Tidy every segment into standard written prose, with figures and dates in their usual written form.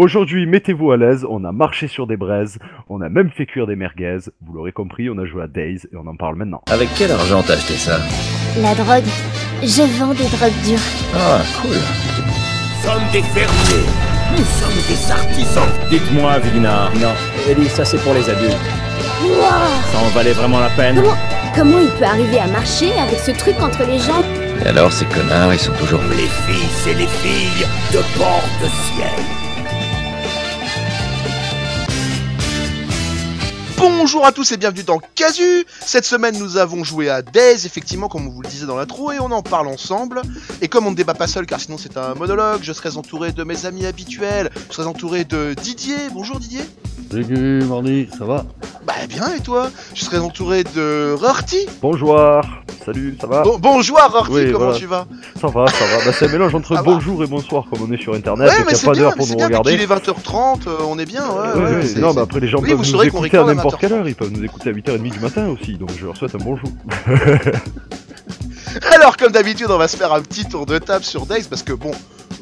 Aujourd'hui, mettez-vous à l'aise, on a marché sur des braises, on a même fait cuire des merguez, vous l'aurez compris, on a joué à DayZ et on en parle maintenant. Avec quel argent t'as acheté ça? La drogue. Je vends des drogues dures. Ah, cool. Nous sommes des fermiers, nous sommes des artisans. Dites-moi, Vigor. Non, Ellie, ça c'est pour les adultes. Wow. Ça en valait vraiment la peine. Comment il peut arriver à marcher avec ce truc entre les jambes? Et alors ces connards, ils sont toujours... Les fils et les filles de bord de ciel. Bonjour à tous et bienvenue dans Casu. Cette semaine nous avons joué à DayZ, effectivement comme on vous le disait dans l'intro, et on en parle ensemble. Et comme on ne débat pas seul car sinon c'est un monologue, je serai entouré de mes amis habituels, je serai entouré de Didier. Bonjour Didier. Salut Mordi, ça va? Bah bien et toi? Je serai entouré de Rorty. Bonjour. Salut, ça va? Bonjour Rorty, oui, comment voilà. Tu vas? Ça va, ça va. Bah, c'est un mélange entre bonjour et bonsoir comme on est sur internet, ouais, et qu'il n'y a pas d'heure pour nous bien, regarder. Il est 20h30, on est bien, ouais. Ouais, ouais, non, mais bah, après les gens peuvent nous écouter à n'importe quelle heure, ils peuvent nous écouter à 8h30 du matin aussi, donc je leur souhaite un bonjour. Alors comme d'habitude, on va se faire un petit tour de table sur DayZ parce que bon,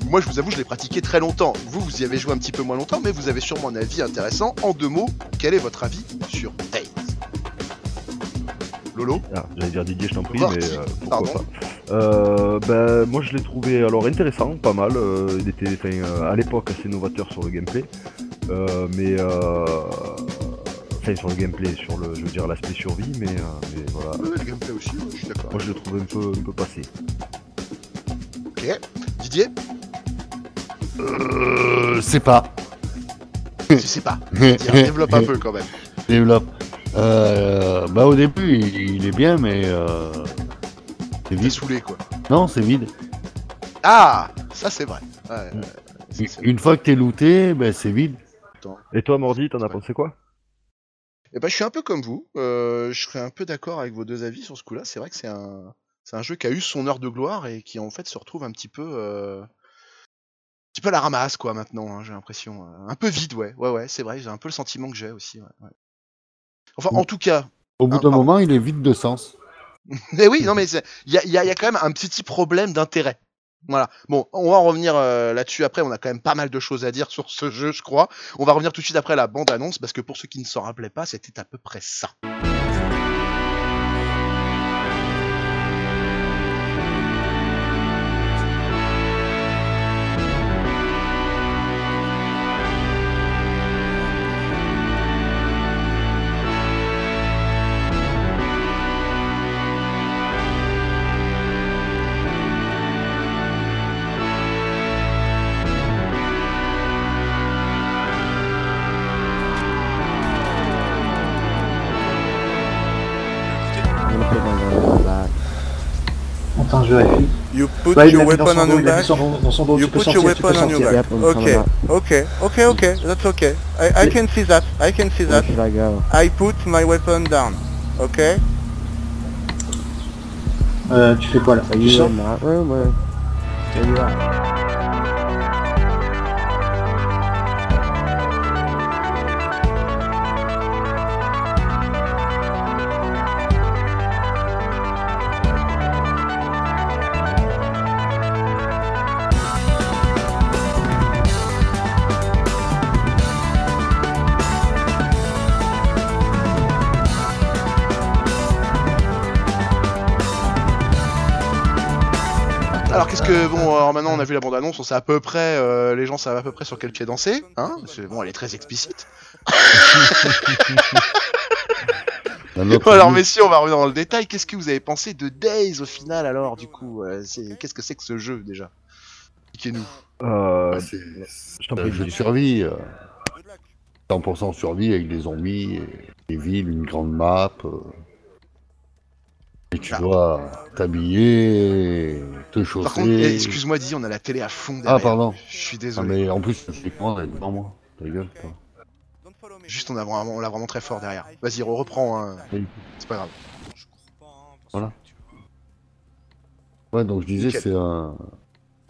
moi je vous avoue, je l'ai pratiqué très longtemps. Vous, vous y avez joué un petit peu moins longtemps, mais vous avez sûrement un avis intéressant. En deux mots, quel est votre avis sur DayZ? Lolo? Ah, j'allais dire Didier, je t'en prie, Rorty. Mais pourquoi pas. Moi je l'ai trouvé alors intéressant, pas mal. Il était à l'époque assez novateur sur le gameplay, sur le gameplay, sur le, je veux dire l'aspect survie, mais voilà. Oui, le gameplay aussi, ouais, je suis d'accord. Moi je le trouve un peu passé. Ok, Didier? C'est pas. Tu sais pas. Didier, développe un peu quand même. Développe. Au début il est bien, mais c'est vide. T'es saoulé quoi. Non, c'est vide. Ah, ça c'est vrai. Ouais, une fois que t'es looté, c'est vide. Attends. Et toi Mordi, t'en as pensé quoi? Et je suis un peu comme vous, je serais un peu d'accord avec vos deux avis sur ce coup-là. C'est vrai que c'est un jeu qui a eu son heure de gloire et qui en fait se retrouve un petit peu à la ramasse quoi maintenant, hein, j'ai l'impression. Un peu vide, ouais, c'est vrai, j'ai un peu le sentiment que j'ai aussi. Ouais. Enfin, en tout cas... Au bout d'un moment, il est vide de sens. Mais oui, non mais il y a quand même un petit problème d'intérêt. Voilà, bon, on va en revenir là-dessus après, on a quand même pas mal de choses à dire sur ce jeu, je crois. On va revenir tout de suite après la bande-annonce, parce que pour ceux qui ne s'en rappelaient pas, c'était à peu près ça. You put your weapon on your back. You put your weapon on your back. Okay. That's okay. I can see that. I put my weapon down. Okay. Tu fais quoi là? Tu sors? Maintenant on a vu la bande-annonce, on sait à peu près, les gens savent à peu près sur quel pied danser, hein. Bon, elle est très explicite. Alors messieurs, on va revenir dans le détail. Qu'est-ce que vous avez pensé de DayZ au final alors du coup, qu'est-ce que c'est que ce jeu déjà? Expliquez-nous. Je t'en prie, jeu de survie, 100% survie avec des zombies, des villes, une grande map... Et tu dois t'habiller, te chausser... Par contre, excuse-moi Didier, on a la télé à fond derrière. Ah pardon. Je suis désolé. Ah, mais en plus, c'est quoi devant moi? Ta gueule, toi. Juste, on l'a vraiment très fort derrière. Vas-y, on reprend, hein. Oui. C'est pas grave. Voilà. Ouais, donc je disais, okay. C'est un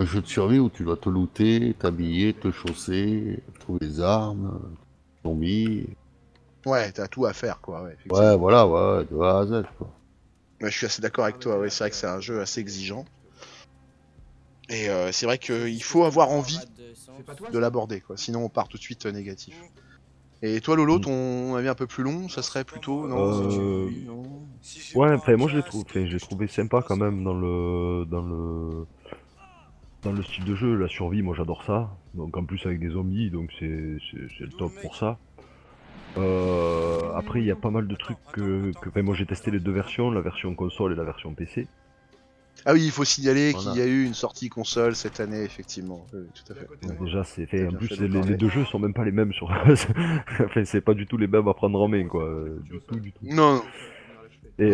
jeu de survie où tu dois te looter, t'habiller, te chausser, trouver des armes, zombies... Ouais, t'as tout à faire, quoi. Ouais, voilà, ouais, de A à Z, quoi. Je suis assez d'accord avec toi, ouais, c'est vrai que c'est un jeu assez exigeant. Et c'est vrai qu'il faut avoir envie de l'aborder, sinon on part tout de suite négatif. Et toi Lolo, ton avis un peu plus long, ça serait plutôt... Ouais, après moi je l'ai trouvé sympa quand même dans le style de jeu, la survie, moi j'adore ça. Donc en plus avec des zombies, donc c'est le top pour ça. Après il y a pas mal de trucs que moi j'ai testé les deux versions, la version console et la version PC. Ah oui, il faut signaler qu'il y a eu une sortie console cette année, effectivement. Tout à fait. Donc déjà, c'est fait. En plus, les deux jeux sont même pas les mêmes. Sur... enfin, c'est pas du tout les mêmes à prendre en main, quoi. Du tout, du tout. Non. Et,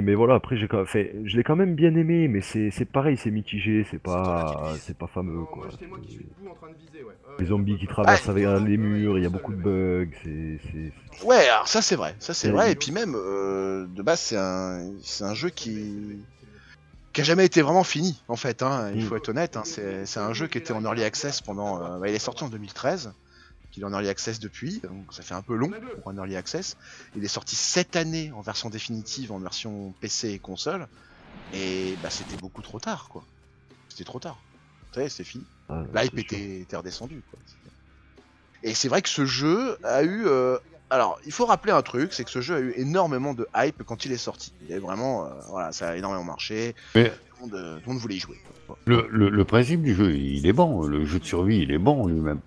mais voilà, après, je l'ai quand même bien aimé, mais c'est pareil, c'est mitigé, c'est pas fameux, quoi. Les zombies qui traversent avec les murs, il y a beaucoup de bugs. Ouais, alors ça, c'est vrai. Ça, c'est vrai. Et puis même, de base, c'est un jeu qui a jamais été vraiment fini en fait, il faut être honnête, c'est un jeu qui était en early access pendant... il est sorti en 2013, il est en early access depuis, donc ça fait un peu long pour un early access. Il est sorti cette année en version définitive, en version PC et console, et bah c'était beaucoup trop tard quoi, c'était trop tard, vous savez c'est fini, l'hype était redescendu quoi. Et c'est vrai que ce jeu a eu... Alors, il faut rappeler un truc, c'est que ce jeu a eu énormément de hype quand il est sorti. Il est vraiment, voilà, ça a énormément marché, tout le monde voulait y jouer. Le principe du jeu, il est bon, le jeu de survie, il est bon lui-même.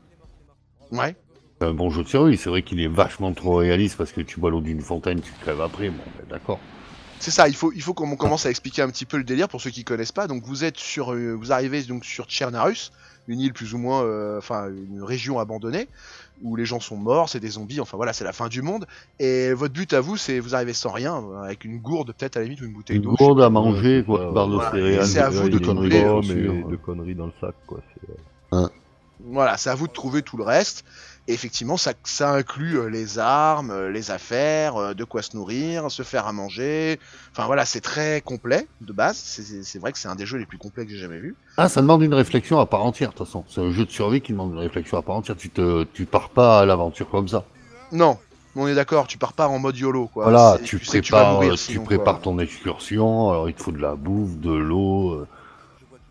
Ouais. C'est un bon jeu de survie, c'est vrai qu'il est vachement trop réaliste parce que tu bois l'eau d'une fontaine, tu te crèves après, bon, ben, d'accord. C'est ça, il faut qu'on commence à expliquer un petit peu le délire pour ceux qui connaissent pas. Donc vous êtes sur, vous arrivez donc sur Chernarus, une île plus ou moins, enfin une région abandonnée où les gens sont morts, c'est des zombies, enfin voilà, c'est la fin du monde. Et votre but à vous, c'est vous arrivez sans rien, avec une gourde peut-être à la limite ou une bouteille d'eau. Une gourde à manger, quoi. Voilà, c'est à vous de conneries, de conneries dans le sac, quoi. Voilà, c'est à vous de trouver tout le reste. Et effectivement, ça inclut les armes, les affaires, de quoi se nourrir, se faire à manger. Enfin voilà, c'est très complet de base. C'est vrai que c'est un des jeux les plus complets que j'ai jamais vu. Ah, ça demande une réflexion à part entière, de toute façon. C'est un jeu de survie qui demande une réflexion à part entière. Tu pars pas à l'aventure comme ça. Non, on est d'accord, tu pars pas en mode YOLO, quoi. Voilà, tu prépares ton excursion, alors il te faut de la bouffe, de l'eau...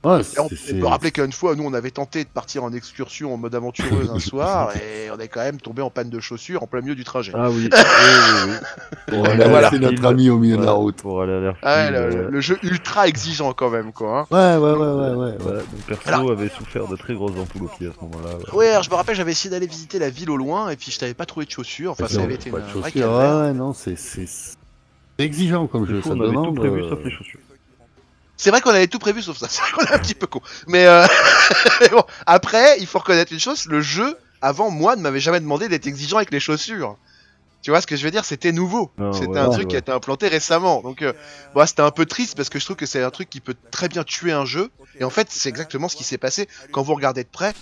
Ouais, on peut rappeler qu'une fois, nous on avait tenté de partir en excursion en mode aventureuse un soir et on est quand même tombé en panne de chaussures en plein milieu du trajet. Ah oui, oui. Pour aller voilà. C'est notre ami au milieu de la route. Pour aller à l'air. Ah, le jeu ultra exigeant quand même quoi. Ouais. Mon perso avait souffert de très grosses ampoules au pied à ce moment-là. Ouais, alors, je me rappelle, j'avais essayé d'aller visiter la ville au loin et puis je t'avais pas trouvé de chaussures. Enfin, ça avait été une vraie galère. Ouais, non, c'est exigeant comme jeu. Ça demande tout prévu sauf les chaussures. C'est vrai qu'on avait tout prévu sauf ça, c'est vrai qu'on est un petit peu con. Mais bon, après, il faut reconnaître une chose, le jeu, avant moi, ne m'avait jamais demandé d'être exigeant avec les chaussures. Tu vois ce que je veux dire, c'était nouveau, c'était un truc qui a été implanté récemment. Donc bon, c'était un peu triste parce que je trouve que c'est un truc qui peut très bien tuer un jeu. Et en fait, c'est exactement ce qui s'est passé quand vous regardez de près.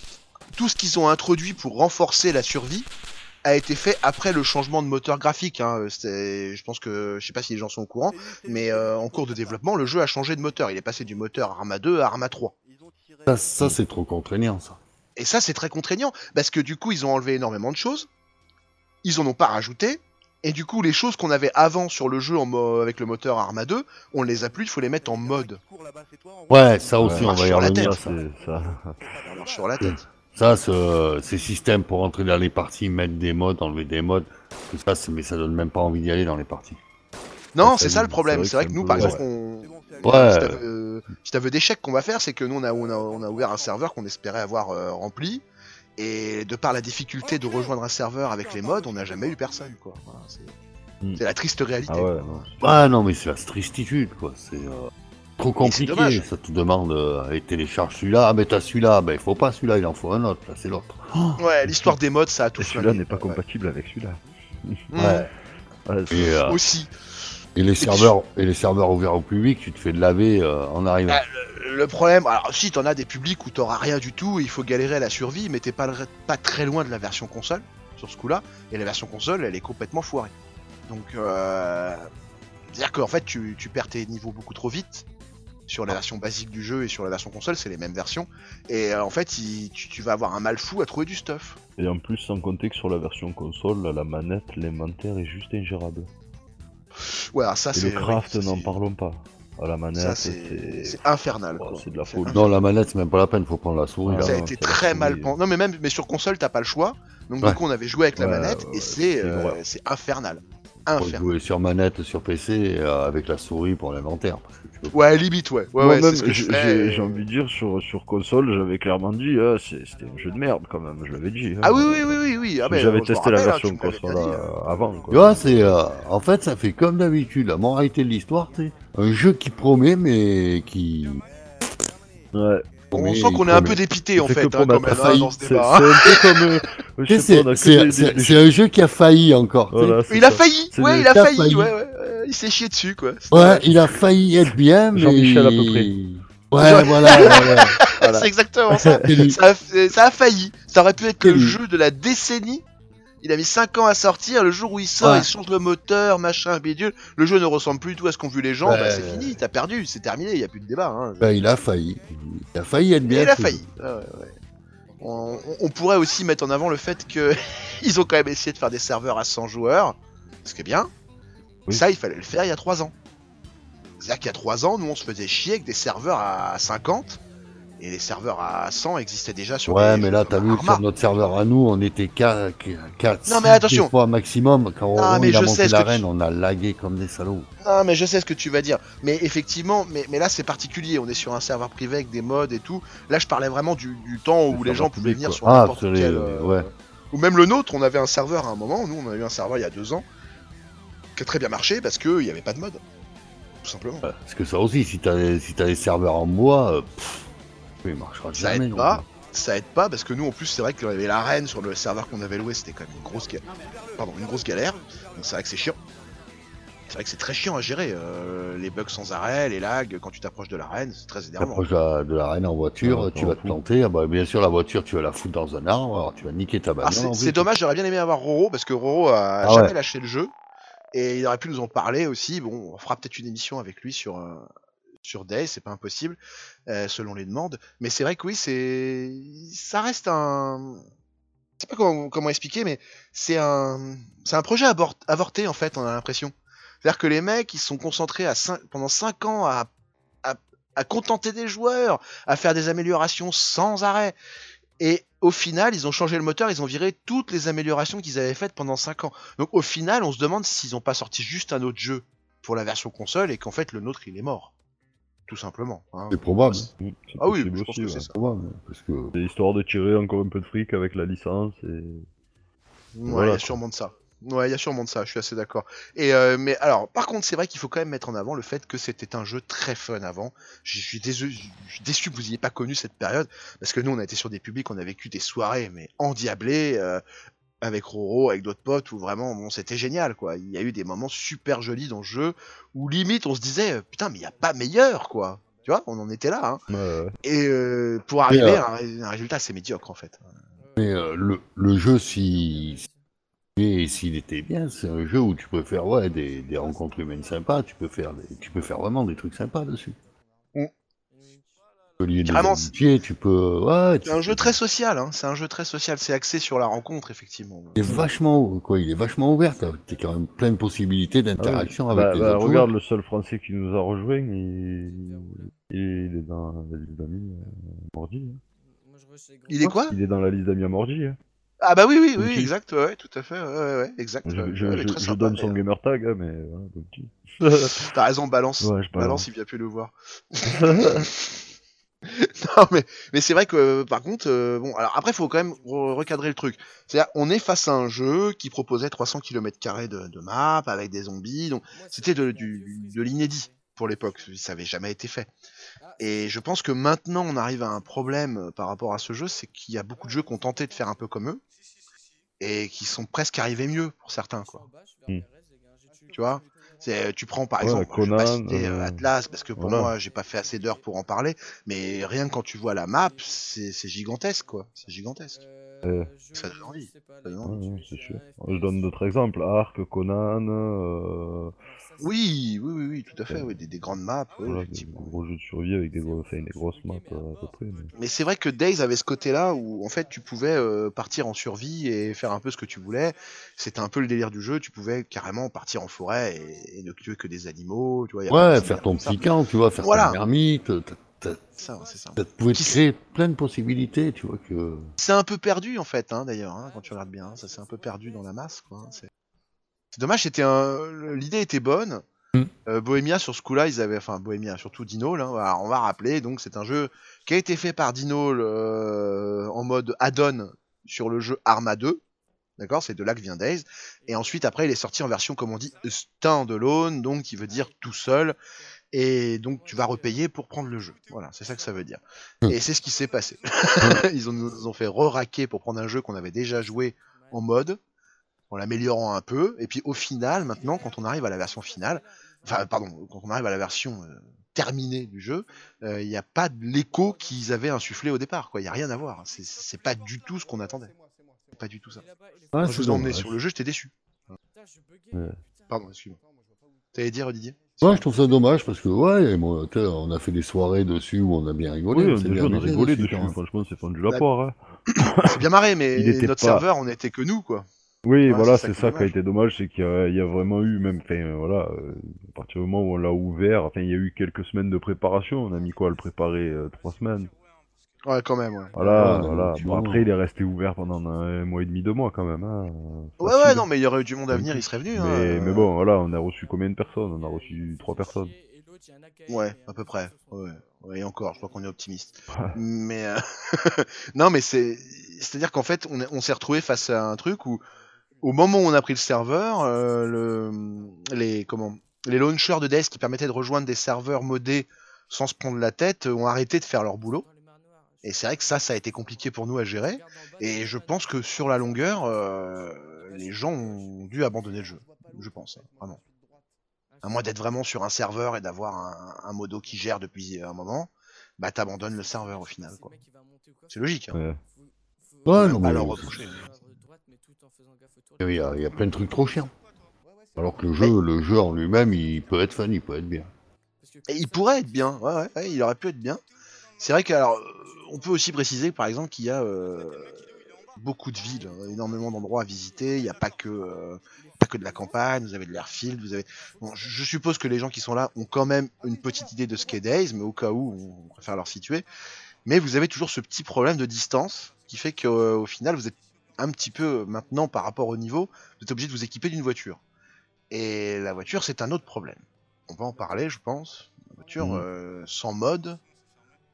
Tout ce qu'ils ont introduit pour renforcer la survie a été fait après le changement de moteur graphique. Je pense que, je sais pas si les gens sont au courant, mais en cours de développement, le jeu a changé de moteur. Il est passé du moteur Arma 2 à Arma 3. Ça c'est trop contraignant, ça. Et ça, c'est très contraignant, parce que du coup, ils ont enlevé énormément de choses, ils en ont pas rajouté, et du coup, les choses qu'on avait avant sur le jeu avec le moteur Arma 2, on les a plus, il faut les mettre en mode. Ouais, ça aussi, on va y revenir. On marche sur la tête. Ça, ces systèmes pour entrer dans les parties, mettre des modes, enlever des modes, tout ça, mais ça donne même pas envie d'y aller dans les parties. Non, c'est ça le problème. C'est vrai que nous, par exemple, si tu veux d'échecs qu'on va faire, c'est que nous, on a ouvert un serveur qu'on espérait avoir rempli, et de par la difficulté de rejoindre un serveur avec les modes, on n'a jamais eu personne, quoi. Voilà, c'est la triste réalité. Ah ouais, non, mais c'est la tristitude, quoi. C'est... trop compliqué, ça te demande, télécharge celui-là, mais t'as celui-là, ben il faut pas celui-là, il en faut un autre, là c'est l'autre. Ouais, l'histoire des modes, ça a tout fait. Celui-là n'est pas compatible avec celui-là. Ouais. Et, aussi. Et les serveurs ouverts au public, tu te fais de laver en arrivant. Le problème, alors si t'en as des publics où t'auras rien du tout, il faut galérer à la survie, mais t'es pas très loin de la version console, sur ce coup-là, et la version console, elle est complètement foirée. Donc, c'est-à-dire qu'en fait, tu perds tes niveaux beaucoup trop vite. Sur la version basique du jeu et sur la version console, c'est les mêmes versions. Et en fait, tu vas avoir un mal fou à trouver du stuff. Et en plus, sans compter que sur la version console, la manette, l'inventaire est juste ingérable. Ouais, alors ça c'est... Le craft, n'en parlons pas. Ah, la manette, c'est infernal. Oh, c'est de la folie. Non, la manette, c'est même pas la peine, faut prendre la souris. Ah, ça a été très mal pensé. Non, mais même mais sur console, t'as pas le choix. Donc, du coup, on avait joué avec la manette et c'est infernal. Jouer sur manette, sur PC, avec la souris pour l'inventaire. Ouais, limite, ouais. J'ai envie de dire, sur console, j'avais clairement dit, c'était un jeu de merde quand même, je l'avais dit. Ah oui. Ah, j'avais testé la version console avant. Quoi. Tu vois, en fait, ça fait comme d'habitude, la moralité de l'histoire, c'est un jeu qui promet, mais qui... Ouais. On sent qu'on est un peu dépité en fait, quand même, dans ce débat. C'est un jeu qui a failli encore. Il a failli, ouais, il a failli, ouais. Il s'est chié dessus, quoi. Ouais, il a failli être bien, mais... Jean-Michel à peu près. Ouais, voilà. C'est exactement ça. Ça a failli. Ça aurait pu être le jeu de la décennie. Il a mis 5 ans à sortir, le jour où il sort, il change le moteur, machin, bidule, le jeu ne ressemble plus du tout à ce qu'ont vu les gens, bah c'est fini, t'as perdu, c'est terminé, il n'y a plus de débat. Hein. Bah, il a failli être bien. Il a failli, On pourrait aussi mettre en avant le fait qu'ils ont quand même essayé de faire des serveurs à 100 joueurs, ce qui est bien, ça il fallait le faire il y a 3 ans. C'est-à-dire qu'il y a 3 ans, nous on se faisait chier avec des serveurs à 50, et les serveurs à 100 existaient déjà sur les... Ouais, mais là, t'as vu, sur notre serveur à nous, on était 4 fois maximum. Quand on a monté l'arène, on a lagué comme des salauds. Non, mais je sais ce que tu vas dire. Mais effectivement, mais là, c'est particulier. On est sur un serveur privé avec des mods et tout. Là, je parlais vraiment du temps où les gens pouvaient venir sur n'importe quel... Ou même le nôtre, on avait un serveur à un moment. Nous, on a eu un serveur il y a 2 ans qui a très bien marché parce qu'il n'y avait pas de mod. Tout simplement. Parce que ça aussi, si t'as des serveurs en bois... Oui, marchera jamais, ça aide pas parce que nous en plus c'est vrai qu'il y avait l'arène sur le serveur qu'on avait loué, c'était quand même une grosse galère, donc c'est vrai que c'est chiant, c'est vrai que c'est très chiant à gérer, les bugs sans arrêt, les lags, quand tu t'approches de l'arène c'est très énervant. Tu t'approches de l'arène en voiture, tu vas te planter, bien sûr la voiture tu vas la foutre dans un arbre, alors tu vas niquer ta bagnole. C'est dommage, j'aurais bien aimé avoir Roro parce que Roro a jamais lâché le jeu et il aurait pu nous en parler aussi, bon on fera peut-être une émission avec lui sur DayZ, c'est pas impossible, selon les demandes, mais c'est vrai que oui, ça reste un... Je sais pas comment expliquer, mais c'est un projet avorté, en fait, on a l'impression. C'est-à-dire que les mecs, ils sont concentrés pendant 5 ans à contenter des joueurs, à faire des améliorations sans arrêt, et au final, ils ont changé le moteur, ils ont viré toutes les améliorations qu'ils avaient faites pendant 5 ans. Donc au final, on se demande s'ils n'ont pas sorti juste un autre jeu pour la version console, et qu'en fait, le nôtre, il est mort. Tout simplement. Hein. C'est probable. Ah oui, je pense que c'est ça. Probable, parce que... C'est histoire de tirer encore un peu de fric avec la licence et... Ouais, il y a sûrement de ça. Ouais, il y a sûrement de ça, je suis assez d'accord. Et mais alors, par contre, c'est vrai qu'il faut quand même mettre en avant le fait que c'était un jeu très fun avant. Je suis déçu que vous n'ayez pas connu cette période, parce que nous, on a été sur des publics, on a vécu des soirées, mais endiablées, avec Roro, avec d'autres potes, où vraiment, bon, c'était génial, quoi. Il y a eu des moments super jolis dans le jeu, où limite, on se disait, putain, mais il n'y a pas meilleur, quoi. Tu vois, on en était là, hein. Et pour arriver à un résultat assez médiocre, en fait. Mais le jeu, s'il était bien, c'est un jeu où tu peux faire des rencontres humaines sympas, tu peux faire vraiment des trucs sympas dessus. Carrément, c'est un jeu très social, hein. C'est un jeu très social, c'est axé sur la rencontre effectivement. Il est vachement ouvert, t'as quand même plein de possibilités d'interaction avec les autres. Regarde le seul français qui nous a rejoint, il est dans la liste d'amis Mordi. Il est quoi ? Il est dans la liste d'amis à Mordi. Ah bah oui, exact, ouais, tout à fait, ouais, exact. Je donne son gamer tag, mais... T'as raison, balance, il vient plus le voir. Non mais c'est vrai que par contre bon alors après faut quand même recadrer le truc, c'est-à-dire on est face à un jeu qui proposait 300 km² de map avec des zombies, donc c'était de l'inédit pour l'époque, ça avait jamais été fait, et je pense que maintenant on arrive à un problème par rapport à ce jeu, c'est qu'il y a beaucoup de jeux qui ont tenté de faire un peu comme eux et qui sont presque arrivés mieux pour certains, quoi. Tu vois, tu prends par exemple Conan, je vais pas citer, Atlas parce que pour moi j'ai pas fait assez d'heures pour en parler, mais rien que quand tu vois la map c'est gigantesque, quoi, c'est gigantesque. Ça donne envie, c'est sûr. Je donne d'autres exemples, Ark, Conan, oui tout à fait, oui, des grandes maps, voilà, effectivement. Des gros jeux de survie avec des grosses maps à peu près, mais c'est vrai que DayZ avait ce côté là où en fait tu pouvais partir en survie et faire un peu ce que tu voulais, c'était un peu le délire du jeu, tu pouvais carrément partir en forêt et et ne tuer que des animaux, tu vois. Y a ouais, faire ton petit camp, tu vois, faire voilà. Ton ermite, ça pouvait créer plein de possibilités, tu vois que... C'est un peu perdu en fait, hein, d'ailleurs, hein, quand tu regardes bien, ça s'est un peu perdu dans la masse, quoi. Hein, c'est dommage, c'était un... l'idée était bonne. Bohemia sur ce coup-là, ils avaient, enfin Bohemia surtout Dino, là, on va rappeler, donc c'est un jeu qui a été fait par Dino en mode add-on sur le jeu Arma 2, d'accord, c'est de là que vient DayZ, et ensuite après il est sorti en version comme on dit standalone, donc qui veut dire tout seul, et donc tu vas repayer pour prendre le jeu, voilà, c'est ça que ça veut dire, et c'est ce qui s'est passé, ils ont fait re-raquer pour prendre un jeu qu'on avait déjà joué en mode, en l'améliorant un peu, et puis au final, maintenant, quand on arrive à la version finale, enfin, pardon, quand on arrive à la version terminée du jeu, il n'y a pas de l'écho qu'ils avaient insufflé au départ, quoi. Il n'y a rien à voir, c'est pas du tout ce qu'on attendait, c'est pas du tout ça. Ah, je vous ai emmené sur le jeu, j'étais déçu. Ouais. Pardon, excuse-moi. T'allais dire, Didier ? Ouais, je trouve ça dommage, parce que, ouais, moi, on a fait des soirées dessus où on a bien rigolé. Oui, on a rigolé dessus, hein. Franchement, c'est fendu la poire. C'est bien marré, mais notre serveur, on n'était que nous, quoi. Oui, ouais, voilà, c'est ça qui a été dommage, c'est qu'il y a vraiment eu, même, enfin, voilà, à partir du moment où on l'a ouvert, enfin, il y a eu quelques semaines de préparation, on a mis quoi à le préparer 3 semaines. Ouais, quand même, ouais. Voilà, voilà. Bon, après, il est resté ouvert pendant un mois et demi, 2 mois, quand même, hein. Ouais, facile. Ouais, non, mais il y aurait eu du monde à venir, il serait venu, hein. Mais bon, voilà, on a reçu combien de personnes? On a reçu 3 personnes. Ouais, à peu près, ouais. Et encore, je crois qu'on est optimiste. Mais, non, mais c'est-à-dire qu'en fait, on s'est retrouvé face à un truc où, au moment où on a pris le serveur, les launchers de DayZ qui permettaient de rejoindre des serveurs modés sans se prendre la tête ont arrêté de faire leur boulot. Et c'est vrai que ça a été compliqué pour nous à gérer. Et je pense que sur la longueur, les gens ont dû abandonner le jeu. Je pense, vraiment. À moins d'être vraiment sur un serveur et d'avoir un modo qui gère depuis un moment, bah t'abandonnes le serveur au final, quoi. C'est logique, hein. Ouais, non, mais... Alors, Il y a plein de trucs trop chiants. Alors que le jeu en lui-même, il peut être fun, il peut être bien. Et il pourrait être bien, ouais, il aurait pu être bien. C'est vrai que, alors, on peut aussi préciser, par exemple, qu'il y a beaucoup de villes, énormément d'endroits à visiter. Il n'y a pas que de la campagne. Vous avez de l'airfield, vous avez. Bon, je suppose que les gens qui sont là ont quand même une petite idée de ce qu'est DayZ, mais au cas où, on préfère leur situer. Mais vous avez toujours ce petit problème de distance qui fait qu'au final, vous êtes un petit peu maintenant par rapport au niveau, vous êtes obligé de vous équiper d'une voiture. Et la voiture, c'est un autre problème. On va en parler, je pense. La voiture sans mode,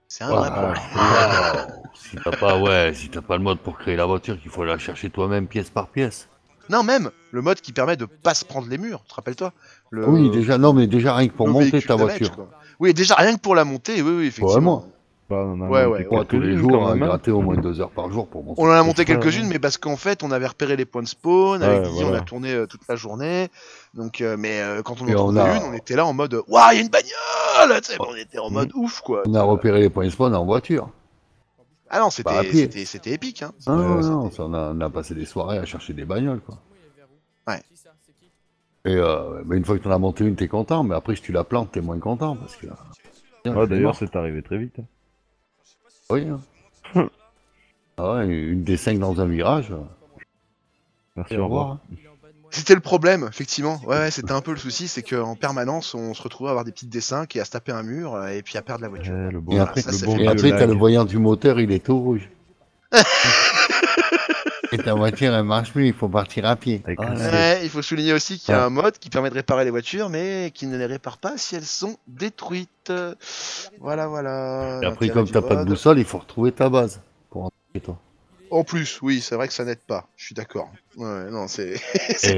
c'est un vrai problème. Wow. si t'as pas le mode pour créer la voiture, qu'il faut la chercher toi-même pièce par pièce. Non, même le mode qui permet de pas se prendre les murs, te rappelles-toi le... Oui, déjà, non, mais déjà rien que pour monter ta voiture. Quoi. Oui, déjà rien que pour la monter, oui, effectivement. Ouais, on a tous les jours, on a gratté au moins 2 heures par jour pour monter. On en a monté quelques-unes, mais parce qu'en fait, on avait repéré les points de spawn, avec Didier, voilà. On a tourné toute la journée, donc, quand on en tournait une, on était là en mode « Waouh, il y a une bagnole !» On était en mode ouf, quoi. On a repéré les points de spawn en voiture. Ah non, c'était épique, hein. Ah non, on a passé des soirées à chercher des bagnoles, quoi. Ouais. Et bah, une fois que t'en as monté une, t'es content, mais après, si tu la plantes, t'es moins content, parce que... D'ailleurs, c'est arrivé très vite. Oui, hein. Ah ouais, une D5 dans un virage. Merci, au revoir. C'était le problème, effectivement. Ouais, c'était un peu le souci, c'est qu'en permanence, on se retrouvait à avoir des petites D5 et à se taper un mur et puis à perdre la voiture. Le bon, et après, t'as le voyant du moteur, il est tout rouge. Et ta voiture, elle marche plus, il faut partir à pied. Il faut souligner aussi qu'il y a un mode qui permet de réparer les voitures, mais qui ne les répare pas si elles sont détruites. Voilà. Et après, comme t'as pas de boussole, il faut retrouver ta base pour entrer toi. En plus, oui, c'est vrai que ça n'aide pas. Je suis d'accord. Ouais, non, c'est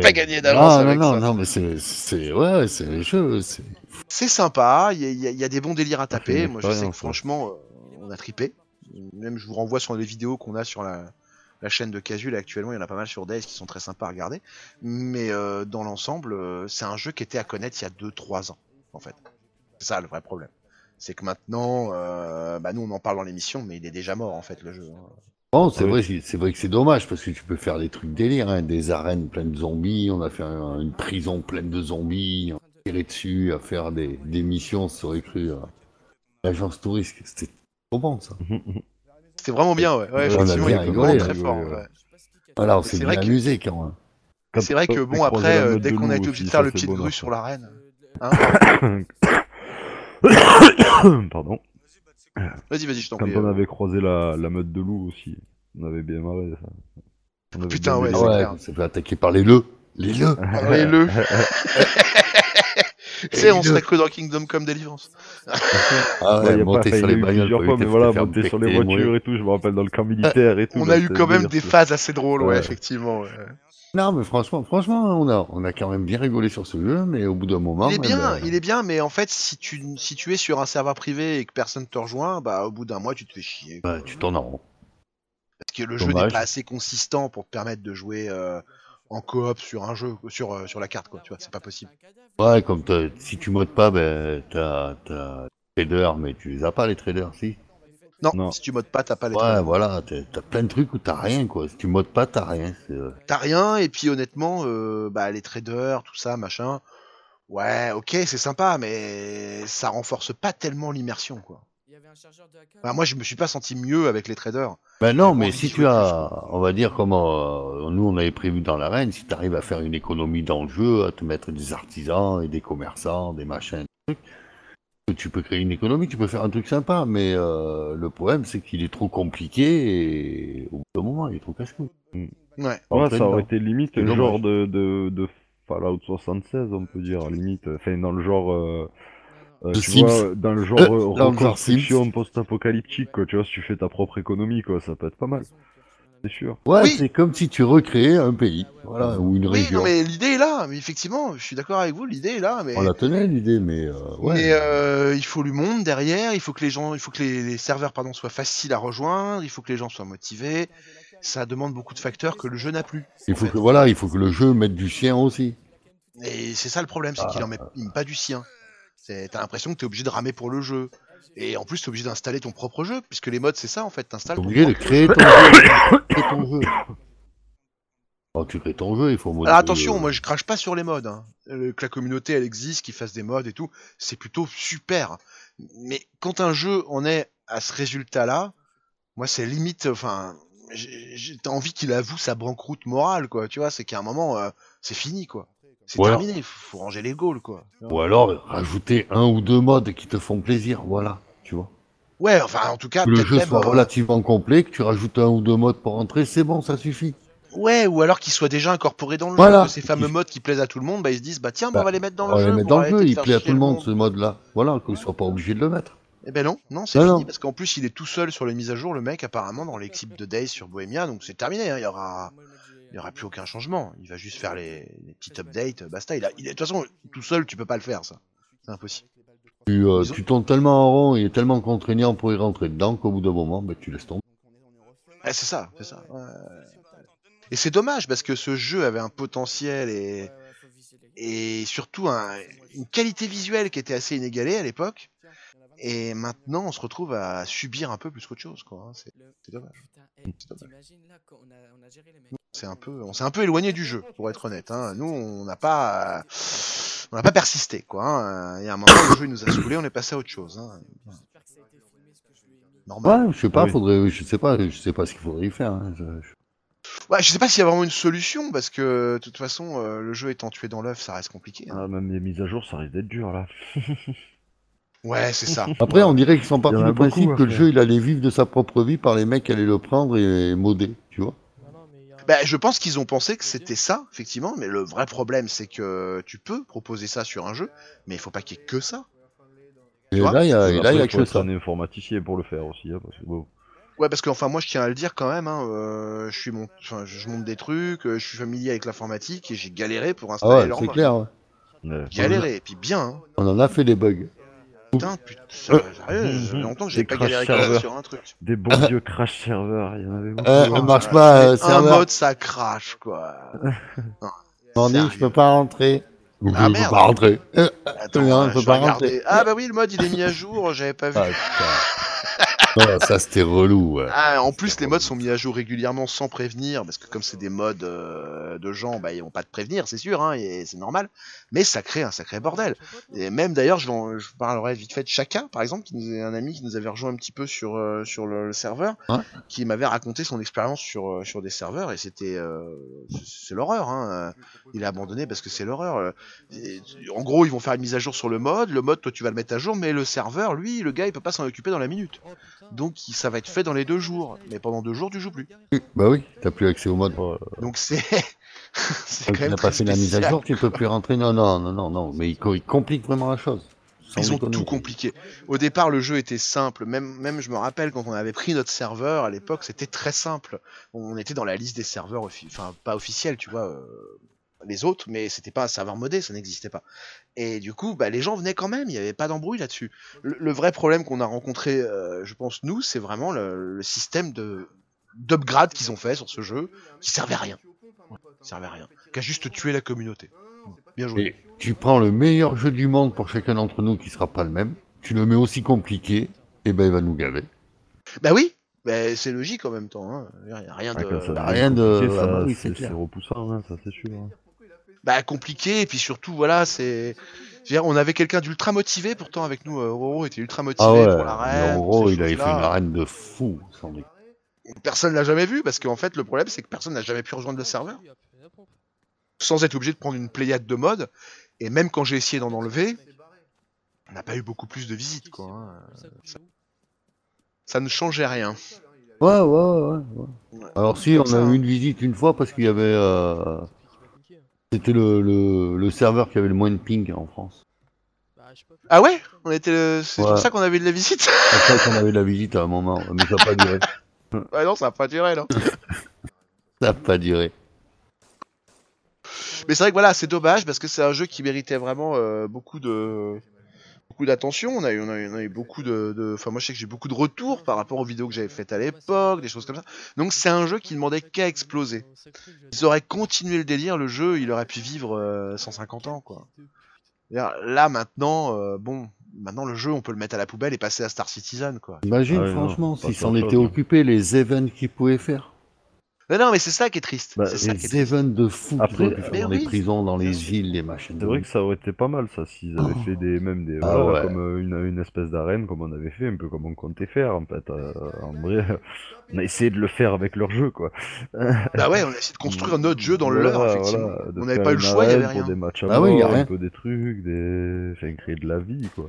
pas gagné d'avance avec ça. Non, mais c'est les jeux. C'est sympa. Il y a des bons délires à taper. Moi, je sais que franchement, on a trippé. Même, je vous renvoie sur les vidéos qu'on a sur la chaîne de Casul, actuellement, il y en a pas mal sur DayZ qui sont très sympas à regarder. Mais dans l'ensemble, c'est un jeu qui était à connaître il y a 2-3 ans, en fait. C'est ça le vrai problème. C'est que maintenant, nous on en parle dans l'émission, mais il est déjà mort, en fait, le jeu. Bon, c'est vrai que c'est dommage, parce que tu peux faire des trucs délires, hein, des arènes pleines de zombies, on a fait une prison pleine de zombies, on a tiré dessus, à faire des missions, ça aurait cru. L'agence touristique, c'était trop bon, ça. C'est vraiment bien, ouais. Ouais, effectivement, il est vraiment très fort. Voilà, on s'est bien amusé quand même. C'est vrai que bon, après, dès qu'on a été obligé de faire le pied de grue sur l'arène. Hein pardon. Vas-y, vas-y, je t'en prie. Quand on avait croisé la meute de loup aussi, on avait bien marré ça. Putain, ouais, c'est clair. C'est attaqué par les leux. Les leux. Les leux. Tu sais, on serait cru dans Kingdom Come Deliverance. Ah ouais, monter sur les bagnoles, mais voilà, monter sur les voitures et tout, je me rappelle dans le camp militaire et tout. On a eu quand même des phases assez drôles, ouais, effectivement. Non, mais franchement, on a quand même bien rigolé sur ce jeu, mais au bout d'un moment... Il est bien, mais en fait, si tu es sur un serveur privé et que personne te rejoint, bah, au bout d'un mois, tu te fais chier. Bah, tu tournes en rond. Parce que le jeu n'est pas assez consistant pour te permettre de jouer... en coop sur un jeu, sur la carte, quoi, tu vois, c'est pas possible. Ouais, comme si tu modes pas, ben, t'as traders, mais tu les as pas, les traders, si. Non, si tu modes pas, t'as pas les traders. Ouais, voilà, t'as plein de trucs où t'as rien, quoi. Si tu modes pas, t'as rien. T'as rien, et puis honnêtement, bah, les traders, tout ça, machin, ouais, ok, c'est sympa, mais ça renforce pas tellement l'immersion, quoi. Bah, moi, je me suis pas senti mieux avec les traders. Bah non, mais si tu as, on va dire, comme nous on avait prévu dans l'arène, si tu arrives à faire une économie dans le jeu, à te mettre des artisans et des commerçants, des machins, des trucs, tu peux créer une économie, tu peux faire un truc sympa, mais le problème c'est qu'il est trop compliqué et au bout d'un moment il est trop casse-couille. Ouais. Ouais, ça aurait été limite le genre de Fallout 76, on peut dire, limite, enfin dans le genre. Tu vois, dans le genre reconstruction post-apocalyptique, quoi, tu vois, si tu fais ta propre économie, quoi, ça peut être pas mal. C'est sûr. Ouais, oui. C'est comme si tu recréais un pays, voilà, ou une région. Oui, non, mais l'idée est là, mais effectivement, je suis d'accord avec vous, l'idée est là, mais... On la tenait, l'idée, mais... ouais. Mais il faut le monde derrière, il faut que les serveurs, pardon, soient faciles à rejoindre, il faut que les gens soient motivés, ça demande beaucoup de facteurs que le jeu n'a plus. Il faut que le jeu mette du sien aussi. Et c'est ça le problème, c'est qu'il en met pas du sien. T'as l'impression que t'es obligé de ramer pour le jeu. Et en plus, t'es obligé d'installer ton propre jeu, puisque les modes, c'est ça en fait. T'installes ton jeu. Créer ton jeu. Quand tu crées ton jeu, il faut modifier. Alors attention, moi je crache pas sur les modes. Hein. Que la communauté elle existe, qu'ils fassent des modes et tout, c'est plutôt super. Mais quand un jeu en est à ce résultat-là, moi c'est limite. Enfin, t'as envie qu'il avoue sa banqueroute morale, quoi. Tu vois, c'est qu'à un moment, c'est fini, quoi. C'est terminé, faut ranger les goals, quoi. Ou alors, rajouter un ou deux modes qui te font plaisir, voilà, tu vois. Ouais, enfin, en tout cas... Que le jeu soit relativement complet, que tu rajoutes un ou deux modes pour entrer, c'est bon, ça suffit. Ouais, ou alors qu'ils soient déjà incorporés dans le jeu, que ces fameux modes qui plaisent à tout le monde, bah ils se disent, bah tiens, bah, on va les mettre dans le jeu. On va les mettre dans le jeu, il plaît à tout le monde, ce mode-là. Voilà, qu'ils soient pas obligés de le mettre. Eh ben non, c'est fini, parce qu'en plus, il est tout seul sur les mises à jour, le mec, apparemment, dans l'équipe de DayZ sur Bohemia, donc c'est terminé, hein, il n'y aura plus aucun changement, il va juste faire les petites updates, basta. De toute façon, tout seul, tu peux pas le faire, ça. C'est impossible. Tu tournes tellement en rond, il est tellement contraignant pour y rentrer dedans qu'au bout d'un moment, bah, tu laisses tomber. Ah, c'est ça. Ouais. Et c'est dommage, parce que ce jeu avait un potentiel et surtout une qualité visuelle qui était assez inégalée à l'époque. Et maintenant, on se retrouve à subir un peu plus qu'autre chose, quoi. C'est dommage. On s'est un peu éloigné du jeu, pour être honnête. Hein. Nous, on n'a pas persisté, quoi. Il y a un moment, le jeu nous a saoulé, on est passé à autre chose. Hein. Normal. Ouais, je sais pas, je sais pas ce qu'il faudrait y faire. Hein. Ouais, je sais pas s'il y a vraiment une solution, parce que de toute façon, le jeu étant tué dans l'œuf, ça reste compliqué. Hein. Ah, même les mises à jour, ça risque d'être dur là. Ouais, c'est ça. Après, on dirait qu'ils sont partis du principe que le jeu, il allait vivre de sa propre vie par les mecs qui allaient le prendre et modder, tu vois. Bah, je pense qu'ils ont pensé que c'était ça, effectivement, mais le vrai problème, c'est que tu peux proposer ça sur un jeu, mais il faut pas qu'il y ait que ça. Et là, il y a que ça. On est informaticien pour le faire aussi, hein, parce que bon... Ouais, parce que enfin, moi, je tiens à le dire quand même. Hein, je monte des trucs, je suis familier avec l'informatique et j'ai galéré pour installer leur mode. C'est clair. Ouais. Galéré, et puis bien. Hein. On en a fait des bugs. Putain, sérieux, ça fait longtemps que j'ai pas galéré sur un truc. Des bons vieux crash serveurs, il y en avait beaucoup. On marche pas, serveur. Un mode, ça crash, quoi. Mordi, je peux pas rentrer. Ah, merde. Je peux pas rentrer. Attends, je peux pas rentrer. Ah, bah oui, le mode, il est mis à jour, j'avais pas vu. Ah, ça c'était relou. Ouais. Ah, en plus, les mods sont mis à jour régulièrement sans prévenir, parce que comme c'est des mods de gens, bah, ils vont pas te prévenir, c'est sûr, hein, et c'est normal. Mais ça crée un sacré bordel. Et même d'ailleurs, je parlerai vite fait de Chaka, par exemple, qui nous est un ami qui nous avait rejoint un petit peu sur, sur le serveur, hein, qui m'avait raconté son expérience sur, sur des serveurs, et c'était c'est l'horreur. Hein. Il a abandonné parce que c'est l'horreur. En gros, ils vont faire une mise à jour sur le mode, toi tu vas le mettre à jour, mais le serveur, lui, le gars, il peut pas s'en occuper dans la minute. Donc ça va être fait dans les 2 jours, mais pendant 2 jours tu joues plus. Bah oui, t'as plus accès au mode. Donc c'est... c'est quand même t'as pas fait la mise à jour, tu peux plus rentrer. Non, mais ils compliquent vraiment la chose. Ils ont tout compliqué. Au départ, le jeu était simple. Même, je me rappelle, quand on avait pris notre serveur, à l'époque, c'était très simple. On était dans la liste des serveurs, enfin, pas officiels, tu vois, les autres, mais c'était pas un serveur modé, ça n'existait pas. Et du coup, bah, les gens venaient quand même, il n'y avait pas d'embrouille là-dessus. Le vrai problème qu'on a rencontré, je pense, nous, c'est vraiment le système d'upgrade qu'ils ont fait sur ce jeu, qui servait à rien. Ouais, servait à rien. Qui a juste tué la communauté. Bien joué. Et tu prends le meilleur jeu du monde pour chacun d'entre nous qui sera pas le même, tu le mets aussi compliqué, et ben il va nous gaver. Bah oui, bah, c'est logique en même temps. Hein. Rien de... c'est repoussant, hein, ça c'est sûr. Hein. Bah compliqué, et puis surtout, voilà, c'est... On avait quelqu'un d'ultra motivé, pourtant avec nous, Roro était ultra motivé pour l'arène. Roro, il avait fait une arène de fou, sans doute. Personne l'a jamais vu, parce qu'en fait, le problème, c'est que personne n'a jamais pu rejoindre le serveur. Sans être obligé de prendre une pléiade de modes, et même quand j'ai essayé d'en enlever, on n'a pas eu beaucoup plus de visites, quoi. Hein. Ça ne changeait rien. Ouais. Alors si, on a eu une visite une fois, parce qu'il y avait... C'était le serveur qui avait le moins de ping en France. Ah ouais, c'est pour ça qu'on avait de la visite. C'est pour ça qu'on avait de la visite à un moment, mais ça n'a pas duré. Bah non, ça n'a pas duré, non. Ça n'a pas duré. Mais c'est vrai que voilà, c'est dommage parce que c'est un jeu qui méritait vraiment beaucoup d'attention. On a eu beaucoup de... Enfin, moi je sais que j'ai beaucoup de retours par rapport aux vidéos que j'avais faites à l'époque, des choses comme ça. Donc c'est un jeu qui demandait qu'à exploser. Ils auraient continué le délire, le jeu, il aurait pu vivre 150 ans, quoi. Là, maintenant, maintenant le jeu, on peut le mettre à la poubelle et passer à Star Citizen, quoi. Imagine, franchement, s'ils s'en étaient occupés, les events qu'ils pouvaient faire. Mais non, mais c'est ça qui est triste. Bah, c'est les events de fou. Après, dans les prisons, dans les villes, les machines. C'est vrai que ça aurait été pas mal, ça, s'ils avaient fait des voilà, comme une espèce d'arène, comme on avait fait, un peu comme on comptait faire, en fait. En vrai, on a essayé de le faire avec leur jeu, quoi. Bah ouais, on a essayé de construire notre jeu dans leur, effectivement. Voilà, on n'avait pas eu le choix, il y avait rien. Des matchs à mort, un peu des trucs, des... Enfin, créer de la vie, quoi.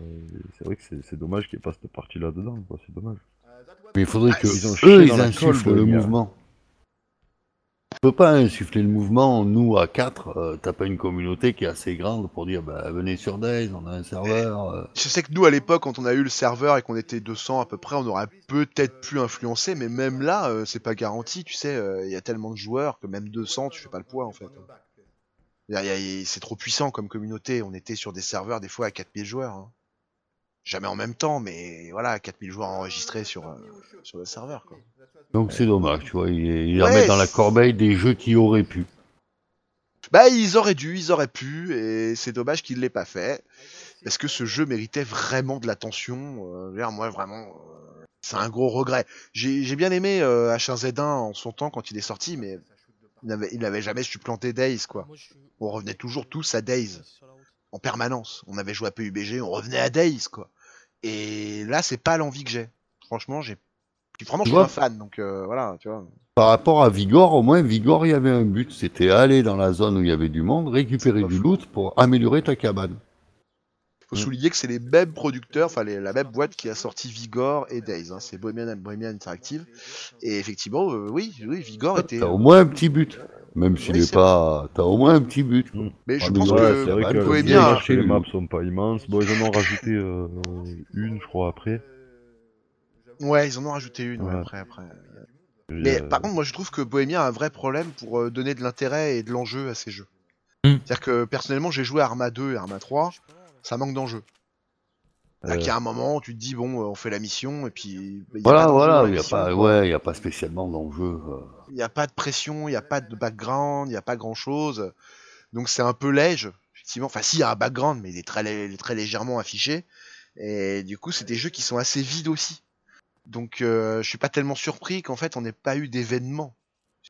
C'est vrai que c'est dommage qu'il n'y ait pas cette partie-là dedans, quoi. C'est dommage. Mais il faudrait que eux, ils insufflent le mouvement. On peut pas insuffler le mouvement, nous à 4, t'as pas une communauté qui est assez grande pour dire bah venez sur DayZ, on a un serveur. Je sais que nous à l'époque, quand on a eu le serveur et qu'on était 200 à peu près, on aurait peut-être pu influencer, mais même là, c'est pas garanti, tu sais, il y a tellement de joueurs que même 200, tu fais pas le poids en fait. C'est trop puissant comme communauté, on était sur des serveurs des fois à 4000 joueurs. Hein. Jamais en même temps, mais voilà, 4000 joueurs enregistrés sur le serveur, quoi. Donc c'est dommage, tu vois, ils remettent dans la corbeille des jeux qui auraient pu. Bah ils auraient dû, ils auraient pu, et c'est dommage qu'ils ne l'aient pas fait, parce que ce jeu méritait vraiment de l'attention, moi vraiment, c'est un gros regret. J'ai bien aimé H1Z1 en son temps quand il est sorti, mais il n'avait jamais supplanté DayZ, quoi. On revenait toujours tous à DayZ, en permanence. On avait joué à PUBG, on revenait à DayZ, quoi. Et là c'est pas l'envie que j'ai, franchement j'ai... Vraiment, je suis un fan, donc voilà, tu vois. Par rapport à Vigor, au moins, Vigor, il y avait un but, c'était aller dans la zone où il y avait du monde, récupérer du loot pour améliorer ta cabane. Faut souligner que c'est les mêmes producteurs, enfin la même boîte qui a sorti Vigor et DayZ, hein, c'est Bohemia Interactive. Et effectivement, oui, Vigor était... T'as au moins un petit but, même s'il n'est pas... T'as au moins un petit but. Mais je pense que Bohemia... Les maps sont pas immenses, bon, ils en ont rajouté une, je crois, après. Ouais, ils en ont rajouté une après. Mais par contre, moi je trouve que Bohemia a un vrai problème pour donner de l'intérêt et de l'enjeu à ces jeux. C'est-à-dire que personnellement, j'ai joué à Arma 2 et Arma 3, ça manque d'enjeu. Là, qu'il y a un moment, tu te dis, bon, on fait la mission, et puis... il n'y a pas spécialement d'enjeu. Il n'y a pas de pression, il n'y a pas de background, il n'y a pas grand-chose. Donc c'est un peu léger, effectivement. Enfin, si, il y a un background, mais il est très légèrement affiché. Et du coup, c'est des jeux qui sont assez vides aussi. Donc je suis pas tellement surpris qu'en fait on n'ait pas eu d'événement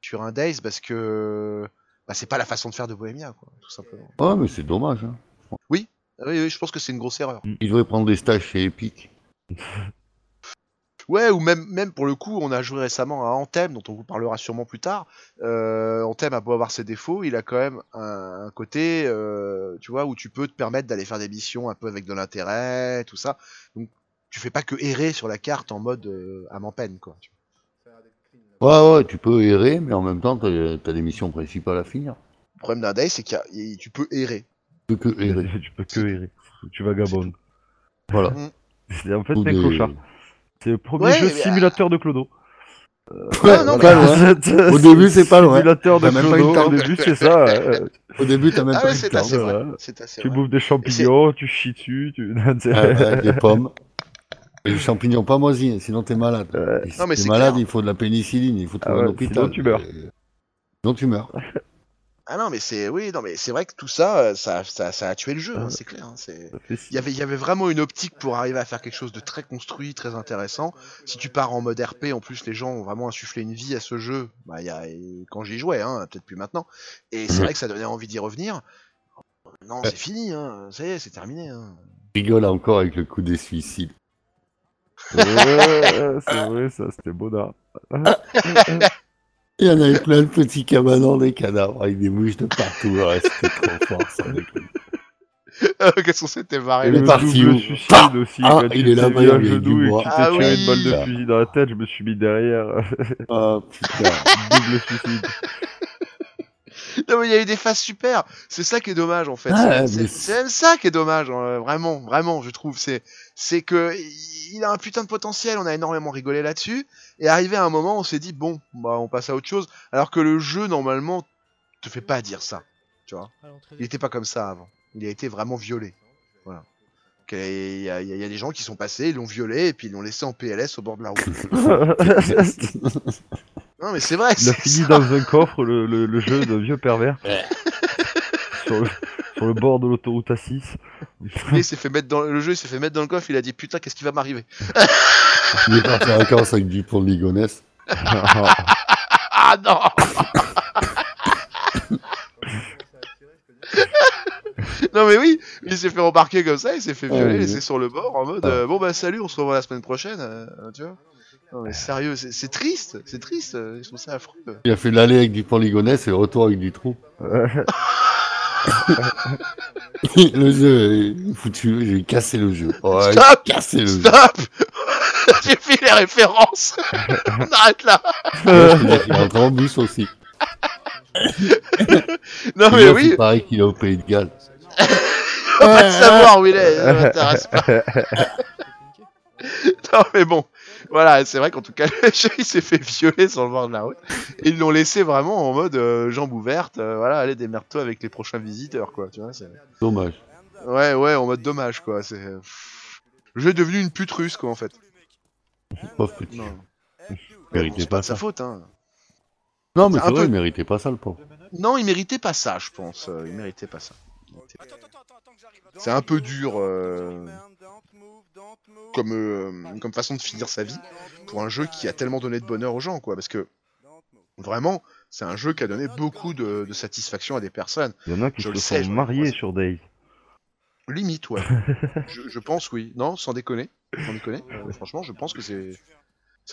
sur un DayZ, parce que bah, c'est pas la façon de faire de Bohemia, quoi, tout simplement. Ah mais c'est dommage, hein. Oui, oui, oui, je pense que c'est une grosse erreur. Il devrait prendre des stages chez Epic. Ouais, ou même pour le coup, on a joué récemment à Anthem, dont on vous parlera sûrement plus tard. Anthem a beau avoir ses défauts, il a quand même un côté, tu vois, où tu peux te permettre d'aller faire des missions un peu avec de l'intérêt, tout ça. Donc, tu fais pas que errer sur la carte en mode âme en peine, quoi. Ouais, ouais, tu peux errer, mais en même temps, t'as des missions principales à finir. Le problème d'un DayZ, c'est que tu peux errer. Tu peux que errer. Tu peux que errer. Tu vagabondes. Voilà. C'est en fait des clochards. C'est le premier jeu simulateur de clodo. Ouais, non, voilà. Au début, c'est pas loin. Simulateur de clodo, au début, c'est ça. Au début, t'as même pas une tarte. Voilà. Tu bouffes des champignons, tu chies dessus, des pommes. Les champignons pas moisis, sinon t'es malade. Si t'es malade, il faut de la pénicilline, il faut trouver un hôpital. Sinon, tu meurs. Sinon, tu meurs. Ah non, mais c'est vrai que tout ça, ça a tué le jeu, hein, c'est clair. Hein, il y avait vraiment une optique pour arriver à faire quelque chose de très construit, très intéressant. Si tu pars en mode RP, en plus, les gens ont vraiment insufflé une vie à ce jeu. Bah, quand j'y jouais, hein, peut-être plus maintenant. Et c'est vrai que ça donnait envie d'y revenir. Non, c'est fini, hein, ça y est, c'est terminé. Hein. Je rigole encore avec le coup des suicides. C'est vrai, ça, c'était beau d'art. Il y en avait plein de petits cabanons, des cadavres avec des mouches de partout. Ouais, c'était trop fort, ça. Qu'est-ce qu'on s'était marré. Il est parti où aussi, ah, il est là-bas, il est du bois. Ah oui, tiré une balle de fusil dans la tête, je me suis mis derrière. Ah putain, double suicide. Non mais il y a eu des phases super. C'est ça qui est dommage en fait. Ah, c'est même ça qui est dommage, vraiment, vraiment, je trouve. C'est que il a un putain de potentiel, on a énormément rigolé là-dessus, et arrivé à un moment, on s'est dit, bon, bah, on passe à autre chose, alors que le jeu, normalement, te fait pas dire ça, tu vois. Il était pas comme ça avant, il a été vraiment violé, voilà. Il y a des gens qui sont passés, ils l'ont violé, et puis ils l'ont laissé en PLS au bord de la route. Non, mais c'est vrai, il a fini ça. Dans un coffre, le jeu d'un vieux pervers. Sur le bord de l'autoroute A6. Il s'est fait mettre dans le jeu, il s'est fait mettre dans le coffre, il a dit putain qu'est-ce qui va m'arriver. Il est parti en vacances avec du pour Ligonesse. Ah non. Non mais oui, il s'est fait embarquer comme ça, il s'est fait violer, laissé sur le bord en mode bon bah salut, on se revoit la semaine prochaine, tu vois. Non mais sérieux, c'est triste, ils sont ça affreux. Il a fait l'aller avec du Ligonesse et le retour avec du trou. Le jeu est foutu, j'ai cassé le jeu. Ouais, stop, cassé le stop jeu. J'ai fait les références. On arrête là. Il est rentré en bus aussi. Non mais oui. Il paraît qu'il est au Pays de Galles. On va pas savoir où il est, ça m'intéresse pas. Non mais bon, voilà, c'est vrai qu'en tout cas le jeu il s'est fait violer sur le bord de la route et ils l'ont laissé vraiment en mode jambe ouverte, voilà, allez démerde-toi avec les prochains visiteurs quoi, tu vois, c'est... Dommage. Ouais, ouais, en mode dommage quoi, c'est... Le jeu est devenu une pute russe quoi en fait. Pauvre petit. Méritait pas ça. Sa faute hein. Non mais c'est vrai, il méritait pas ça le pauvre. Non, il méritait pas ça je pense, il méritait pas ça. C'est un peu dur comme façon de finir sa vie pour un jeu qui a tellement donné de bonheur aux gens, quoi. Parce que vraiment, c'est un jeu qui a donné beaucoup de satisfaction à des personnes. Il y en a qui se sont mariés sur DayZ. Limite, ouais. Je pense, oui. Non, sans déconner. Sans déconner. Franchement, je pense que c'est...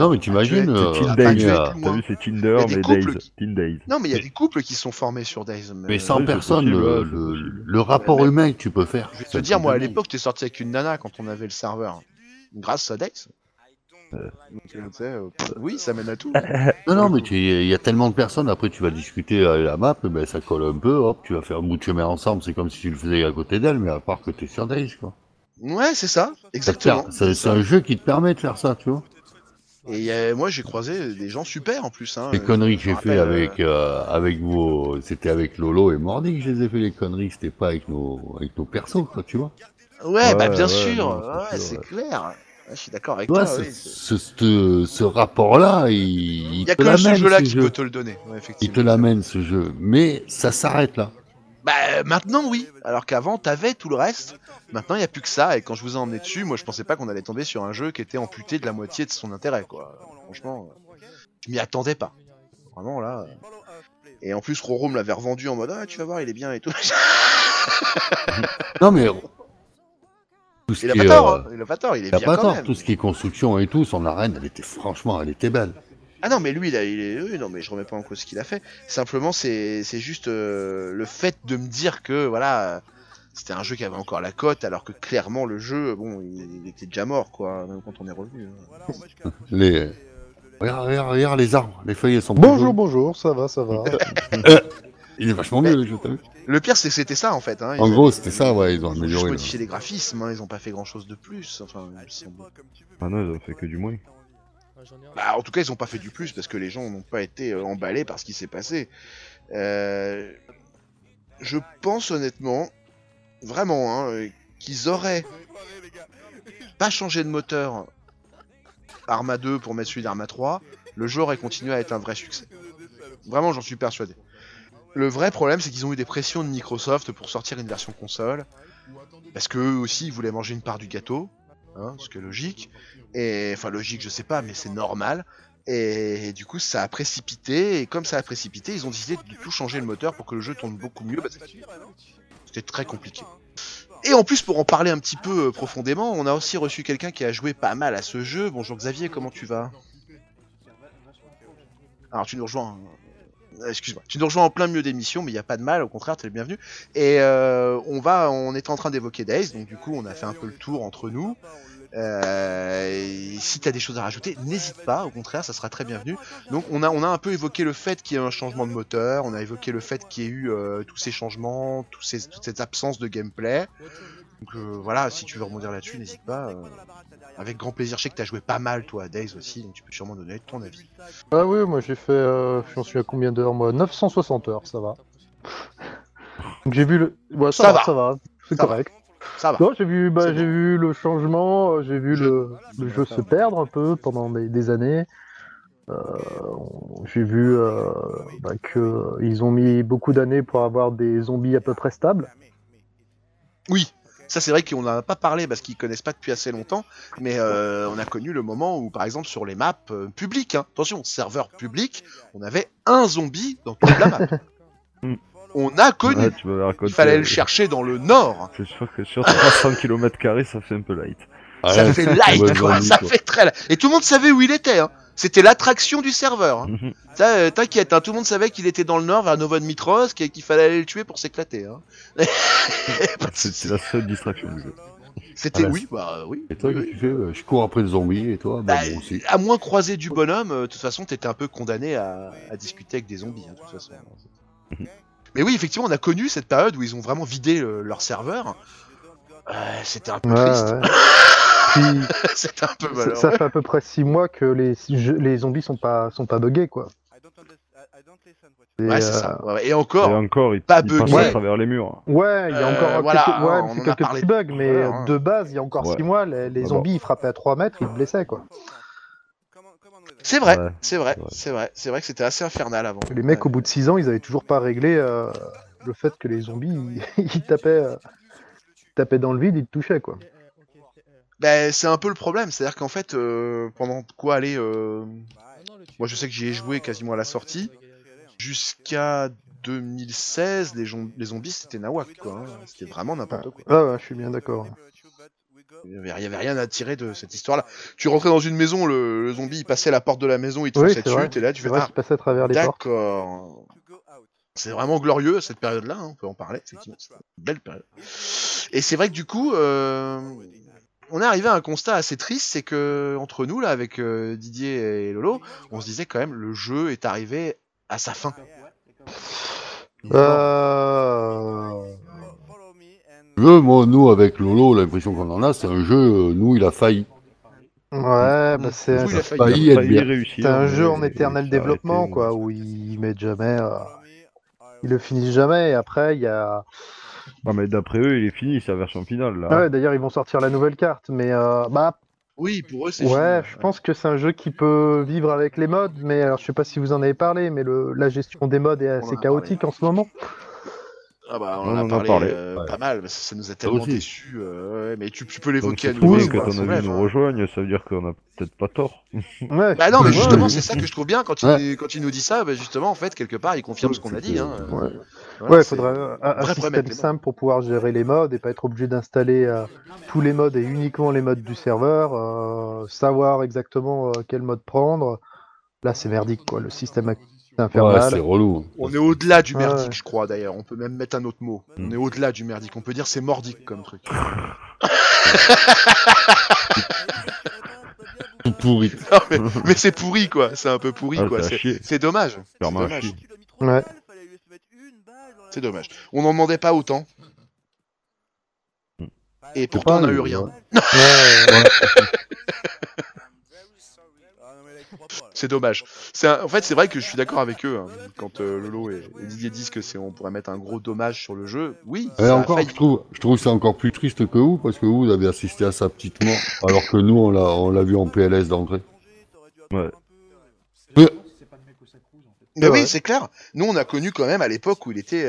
Non mais t'imagines, t'as vu c'est Tinder mais DayZ. Non mais il y a des couples qui sont formés sur DayZ. Mais sans personne, le rapport humain que tu peux faire. Je vais te dire, moi à l'époque t'es sorti avec une nana quand on avait le serveur. Grâce à DayZ. Oui, ça mène à tout. Non non mais il y a tellement de personnes, après tu vas discuter à la map, ben ça colle un peu, hop, tu vas faire un bout de chemin ensemble, c'est comme si tu le faisais à côté d'elle, mais à part que t'es sur DayZ quoi. Ouais c'est ça, exactement. C'est un jeu qui te permet de faire ça, tu vois. Et moi j'ai croisé des gens super en plus. Hein, les conneries que j'ai fait avec vos... C'était avec Lolo et Mordi que je les ai fait les conneries, c'était pas avec nos persos, quoi, tu vois. Ouais, bah bien sûr, ouais, c'est clair. Je suis d'accord avec toi. Ouais, ce rapport-là, il y a que ce jeu-là qui peut te le donner. Ouais, effectivement. Il te l'amène ce jeu, mais ça s'arrête là. Bah maintenant oui, alors qu'avant t'avais tout le reste, maintenant il n'y a plus que ça, et quand je vous ai emmené dessus, moi je pensais pas qu'on allait tomber sur un jeu qui était amputé de la moitié de son intérêt, quoi. Franchement, je m'y attendais pas, vraiment là. Et en plus Roro me l'avait revendu en mode ah tu vas voir il est bien et tout. Non mais il a pas tort, il a pas tort, il est bien quand même. Tout ce qui est construction et tout, son arène elle était franchement, elle était belle. Ah non mais lui là, il est... Oui, non mais je remets pas en cause ce qu'il a fait. Simplement c'est juste le fait de me dire que voilà c'était un jeu qui avait encore la cote alors que clairement le jeu bon il était déjà mort quoi même quand on est revenu. Hein. Les... Regarde les arbres, les feuilles elles sont... Bonjour, bonjour, ça va... il est vachement mieux le jeu, t'as vu? Le pire c'est que c'était ça en fait, hein. En gros c'était ça, ouais, ils ont amélioré... Ils ont modifié les graphismes, hein, ils ont pas fait grand chose de plus, enfin... Ah non, ils ont fait que du moins. Bah en tout cas ils ont pas fait du plus parce que les gens n'ont pas été emballés par ce qui s'est passé. Je pense honnêtement, vraiment, hein, qu'ils auraient... pas changé de moteur... Arma 2 pour mettre celui d'Arma 3, le jeu aurait continué à être un vrai succès. Vraiment, j'en suis persuadé. Le vrai problème, c'est qu'ils ont eu des pressions de Microsoft pour sortir une version console, parce qu'eux aussi, ils voulaient manger une part du gâteau, hein, ce qui est logique. Et enfin, logique, je sais pas, mais c'est normal. Et du coup, ça a précipité, et comme ça a précipité, ils ont décidé de tout changer le moteur pour que le jeu tourne beaucoup mieux, parce que c'était très compliqué. Et en plus, pour en parler un petit peu profondément, on a aussi reçu quelqu'un qui a joué pas mal à ce jeu. Bonjour Xavier, comment tu vas? Alors tu nous rejoins... Excuse-moi. Tu nous rejoins en plein milieu d'émission, mais il n'y a pas de mal, au contraire, t'es le bienvenu. Et on était en train d'évoquer DayZ, donc du coup on a fait un peu le tour entre nous. Et si t'as des choses à rajouter, n'hésite pas, au contraire, ça sera très bienvenu. Donc on a un peu évoqué le fait qu'il y ait un changement de moteur, on a évoqué le fait qu'il y ait eu tous ces changements, toute cette absence de gameplay. Donc voilà, si tu veux rebondir là-dessus, n'hésite pas. Avec grand plaisir, je sais que t'as joué pas mal toi à DayZ aussi, donc tu peux sûrement donner ton avis. Ah oui, moi j'ai fait, j'en suis à combien d'heures moi? 960 heures, ça va. Donc j'ai vu le... Ouais, ça va, c'est correct. Va. Ça va. J'ai vu, vu le changement, j'ai vu le jeu se perdre un peu pendant des années. J'ai vu qu'ils ont mis beaucoup d'années pour avoir des zombies à peu près stables. Oui, ça c'est vrai qu'on n'en a pas parlé parce qu'ils connaissent pas depuis assez longtemps, mais on a connu le moment où par exemple sur les maps publiques, hein, attention, serveur public, on avait un zombie dans toute la map. On a connu. Ouais, il fallait le chercher dans le nord. C'est sûr que sur 300 km2, ça fait un peu light. Ouais, ça fait light, quoi. Ça fait très light. Et tout le monde savait où il était. Hein. C'était l'attraction du serveur. Hein. T'inquiète, hein, tout le monde savait qu'il était dans le nord, vers Nova Mitros, qu'il fallait aller le tuer pour s'éclater. Hein. C'était la seule distraction du jeu. C'était oui. Et toi, qu'est-ce que tu fais? Je cours après le zombie, et toi? Bah, moi aussi. À moins croiser du bonhomme, de toute façon, t'étais un peu condamné à discuter avec des zombies. Hein, de toute façon. Mais oui, effectivement, on a connu cette période où ils ont vraiment vidé leur serveur. C'était un peu triste. Ouais. Puis, c'était un peu malheureux. Ça fait à peu près 6 mois que les zombies sont pas buggés, quoi. Ouais, c'est ça. Et encore, pas buggés. Ils passent à travers les murs. Ouais, il y a encore quelques petits bugs, mais hein. De base, il y a encore 6 mois, les zombies, ils frappaient à 3 mètres, ils blessaient, quoi. C'est vrai, ouais. c'est vrai que c'était assez infernal avant. Les mecs, au bout de 6 ans, ils avaient toujours pas réglé le fait que les zombies, ils tapaient dans le vide, ils te touchaient, quoi. Ben, c'est un peu le problème, c'est-à-dire qu'en fait, pendant quoi aller... Moi, je sais que j'y ai joué quasiment à la sortie. Jusqu'à 2016, les zombies, c'était nawak, quoi. Hein. C'était vraiment n'importe quoi. Ah ouais, je suis bien d'accord. Il n'y avait rien à tirer de cette histoire-là. Tu rentrais dans une maison, le zombie il passait à la porte de la maison, il te poussait dessus, t'es là, tu fais ça. Passait à travers les portes. D'accord. C'est vraiment glorieux cette période-là, hein, on peut en parler, effectivement. C'est une belle période. Et c'est vrai que du coup, on est arrivé à un constat assez triste, c'est que entre nous, là, avec Didier et Lolo, on se disait quand même le jeu est arrivé à sa fin. Moi, nous, avec Lolo, l'impression qu'on en a, c'est un jeu, nous, il a failli. Ouais, bah c'est un jeu en éternel développement, quoi, où ils mettent jamais... Ils le finissent jamais, et après, il y a... Non, mais d'après eux, il est fini, c'est la version finale, là. Ah ouais, d'ailleurs, ils vont sortir la nouvelle carte, mais... Oui, pour eux, c'est fini. Ouais, je pense que c'est un jeu qui peut vivre avec les mods, mais alors, je sais pas si vous en avez parlé, mais la gestion des mods est assez chaotique en ce moment. Ah bah on en a parlé pas mal, parce que ça nous a tellement déçus, mais tu peux l'évoquer à nouveau. Si ton avis nous rejoigne, ça veut dire qu'on a peut-être pas tort. Ouais. Bah non, mais justement, c'est ça que je trouve bien, quand il nous dit ça, bah justement, en fait, quelque part, il confirme ce qu'on a dit. Hein. Ouais, voilà, il faudrait un système simple pour pouvoir gérer les mods et pas être obligé d'installer tous les mods et uniquement les mods du serveur, savoir exactement quel mode prendre. Là, c'est merdique, quoi, le système actuel. Ouais, c'est relou. On est au-delà du merdique, je crois, d'ailleurs. On peut même mettre un autre mot. On est au-delà du merdique. On peut dire c'est mordique comme truc. Tout pourri. Non, mais c'est pourri, quoi. C'est un peu pourri, quoi. C'est dommage. C'est dommage. Ouais. C'est dommage. On n'en demandait pas autant. Et pourtant, on a eu rien. C'est dommage. En fait, c'est vrai que je suis d'accord avec eux. Hein. Quand Lolo et Didier disent que on pourrait mettre un gros dommage sur le jeu, oui. Et encore, je trouve que c'est encore plus triste que vous, parce que vous avez assisté à ça petitement, alors que nous, on l'a vu en PLS d'entrée. Ouais. Mais oui, c'est clair. Nous, on a connu quand même à l'époque où il était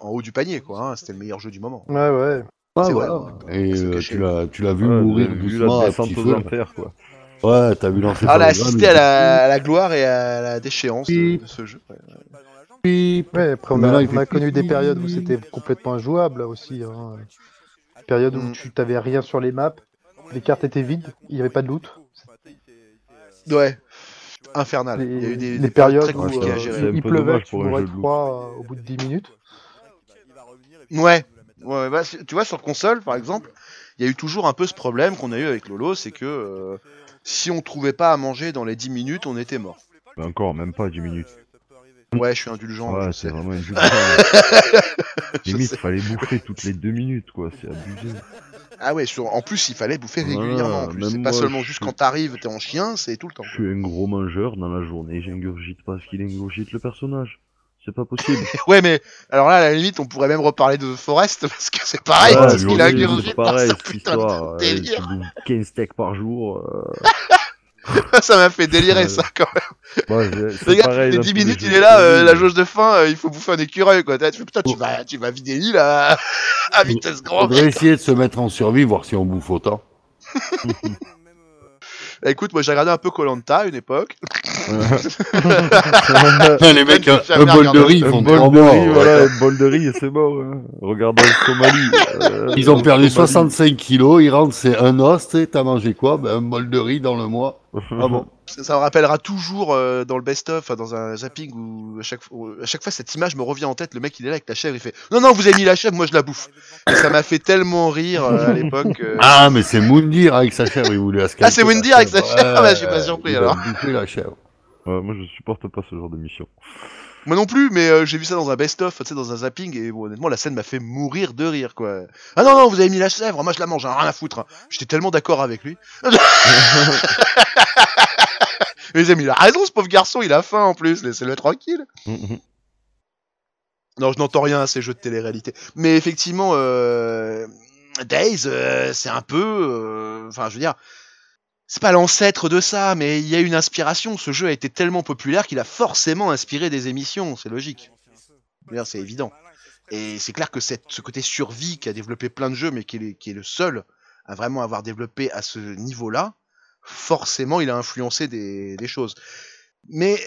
en haut du panier, quoi. Hein. C'était le meilleur jeu du moment. Ouais, ouais. Ah, voilà. Et tu l'as vu mourir doucement à petit feu. Quoi. Ouais, t'as vu lancer. Ah, on a assisté à la gloire et à la déchéance de ce jeu. Ouais, après on a connu des périodes où c'était complètement injouable là, aussi. Hein. Période où tu t'avais rien sur les maps, les cartes étaient vides, il n'y avait pas de loot. Ouais, infernal. Il y a eu des périodes très compliquées à gérer. Il pleuvait, tu mourrais 3 au bout de 10 minutes. Ouais, bah, tu vois, sur console par exemple, il y a eu toujours un peu ce problème qu'on a eu avec Lolo, c'est que... si on trouvait pas à manger dans les 10 minutes, on était mort. Bah encore, même pas 10 minutes. Ouais, je suis indulgent. Ouais, c'est vraiment indulgent. Limite, il fallait bouffer toutes les 2 minutes, quoi. C'est abusé. Ah ouais, en plus, il fallait bouffer régulièrement. En plus, c'est pas seulement juste quand t'arrives, t'es en chien, c'est tout le temps. Je suis un gros mangeur dans la journée, j'ingurgite pas ce qu'il ingurgite le personnage. C'est pas possible. Ouais, mais alors là, à la limite, on pourrait même reparler de The Forest, parce que c'est pareil, ouais, parce qu'il a ingurgité par sa putain de délire. 15 steaks par jour. Ça m'a fait délirer, ça, quand même. Ouais, regarde, les 10 minutes, il est là, la jauge de faim, il faut bouffer un écureuil, quoi. Tu fais, putain, tu vas vider l'île à vitesse grande. On devrait essayer de se mettre en survie, voir si on bouffe autant. Là, écoute, moi j'ai regardé un peu Koh-Lanta à une époque. Les mecs, un bol de riz, ils font des morts. Voilà, un bol de riz et c'est mort. Hein. Regardons le Somalie. Ils ont perdu 65 kilos, ils rentrent, c'est un os, t'as mangé quoi? Ben, un bol de riz dans le mois. Ah bon. Ça me rappellera toujours dans le best-of, dans un zapping où à chaque fois cette image me revient en tête, le mec il est là avec la chèvre, il fait « Non, non, vous avez mis la chèvre, moi je la bouffe !» Et ça m'a fait tellement rire à l'époque. Ah, mais c'est Moundir avec sa chèvre, il voulait escalader. Ah, c'est Moundir avec sa chèvre, je suis pas surpris alors. La chèvre. Moi je supporte pas ce genre de mission. Moi non plus, mais j'ai vu ça dans un best-of, tu sais, dans un zapping, et bon, honnêtement, la scène m'a fait mourir de rire, quoi. Ah non, non, vous avez mis la chèvre, moi je la mange, hein, rien à foutre. Hein. J'étais tellement d'accord avec lui. Les amis, il a raison, ce pauvre garçon, il a faim en plus, laissez-le tranquille. Non, je n'entends rien à ces jeux de télé-réalité. Mais effectivement, DayZ, c'est un peu... Enfin, je veux dire... C'est pas l'ancêtre de ça, mais il y a une inspiration. Ce jeu a été tellement populaire qu'il a forcément inspiré des émissions, c'est logique. C'est évident. Et c'est clair que ce côté survie qui a développé plein de jeux, mais qui est le seul à vraiment avoir développé à ce niveau-là, forcément il a influencé des choses. Mais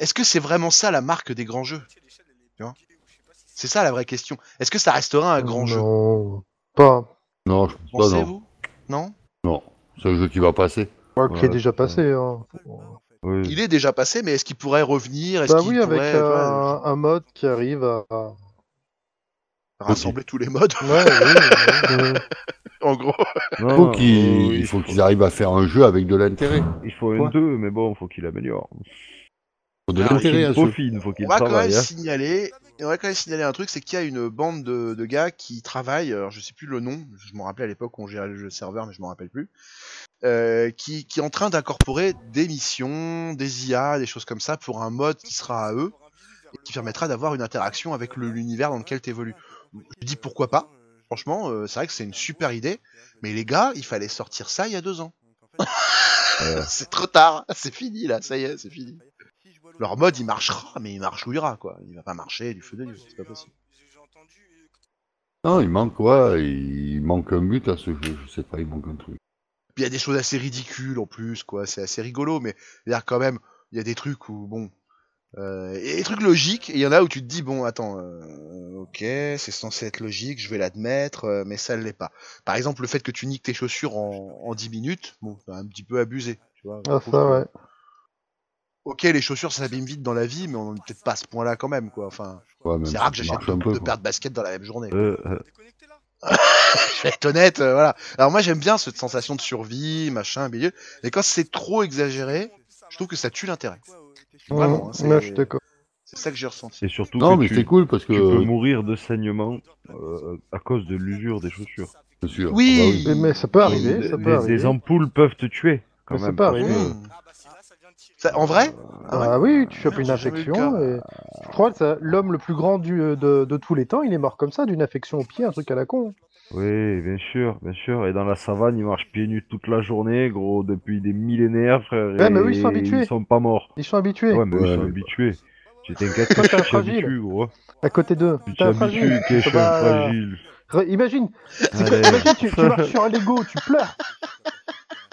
est-ce que c'est vraiment ça la marque des grands jeux? C'est ça la vraie question. Est-ce que ça restera un grand jeu? Pas. Non, je pense pas, non. Non. Non, c'est un jeu qui va passer. Ouais, qui est déjà passé. Hein. Oui. Il est déjà passé, mais est-ce qu'il pourrait revenir? Bah oui, avec un mode qui arrive à rassembler tous les modes. Ouais, oui. En gros. Non, il faut qu'ils arrivent à faire un jeu avec de l'intérêt. Il faut un 2, mais bon, faut qu'il améliore. Faut de l'intérêt à ce jeu. On va quand même signaler un truc, c'est qu'il y a une bande de gars qui travaillent, alors je sais plus le nom, je m'en rappelais à l'époque où on gérait le jeu serveur, mais je m'en rappelle plus, qui est en train d'incorporer des missions, des IA, des choses comme ça, pour un mode qui sera à eux, et qui permettra d'avoir une interaction avec l'univers dans lequel tu évolues. Je dis pourquoi pas, franchement, c'est vrai que c'est une super idée, mais les gars, il fallait sortir ça il y a 2 ans. C'est trop tard, c'est fini là, ça y est, c'est fini. Leur mode, il marchera, mais il marche où il ira, quoi. Il va pas marcher du feu de Dieu, c'est pas possible. Non, il manque quoi ouais, il manque un but à ce jeu, je sais pas, il manque un truc. Puis il y a des choses assez ridicules en plus, quoi. C'est assez rigolo, mais là, quand même, il y a des trucs où, bon... il y a des trucs logiques, et il y en a où tu te dis, bon, attends, ok, c'est censé être logique, je vais l'admettre, mais ça ne l'est pas. Par exemple, le fait que tu niques tes chaussures en 10 minutes, bon, c'est un petit peu abusé, tu vois. Ah, ça, ouais. Ok, les chaussures, ça s'abîme vite dans la vie, mais on n'est peut-être pas à ce point-là quand même, quoi. Enfin, ouais, c'est rare que j'achète deux paires de baskets dans la même journée. Je vais être honnête, voilà. Alors moi, j'aime bien cette sensation de survie, machin, milieu, et quand c'est trop exagéré, je trouve que ça tue l'intérêt. Vraiment, hein, c'est ça que j'ai ressenti. Et surtout, non, mais c'est cool parce que tu peux mourir de saignement à cause de l'usure des chaussures. Oui, ah bah oui, mais ça peut arriver. Les ampoules peuvent te tuer. Quand même. Ça peut arriver. Ça, en vrai ah oui, tu chopes une infection. Et... Je crois que l'homme le plus grand de tous les temps, il est mort comme ça, d'une infection au pied, un truc à la con. Oui, bien sûr, bien sûr. Et dans la savane, ils marchent pieds nus toute la journée, gros, depuis des millénaires, frère. Ouais, mais oui, ils sont habitués. Ils sont pas morts. Ils sont habitués. Ouais, mais ouais, ils sont habitués. Tu t'inquiètes, tu es fragile, gros. À côté d'eux. Tu t'es fragile. Imagine, tu marches sur un Lego, tu pleures.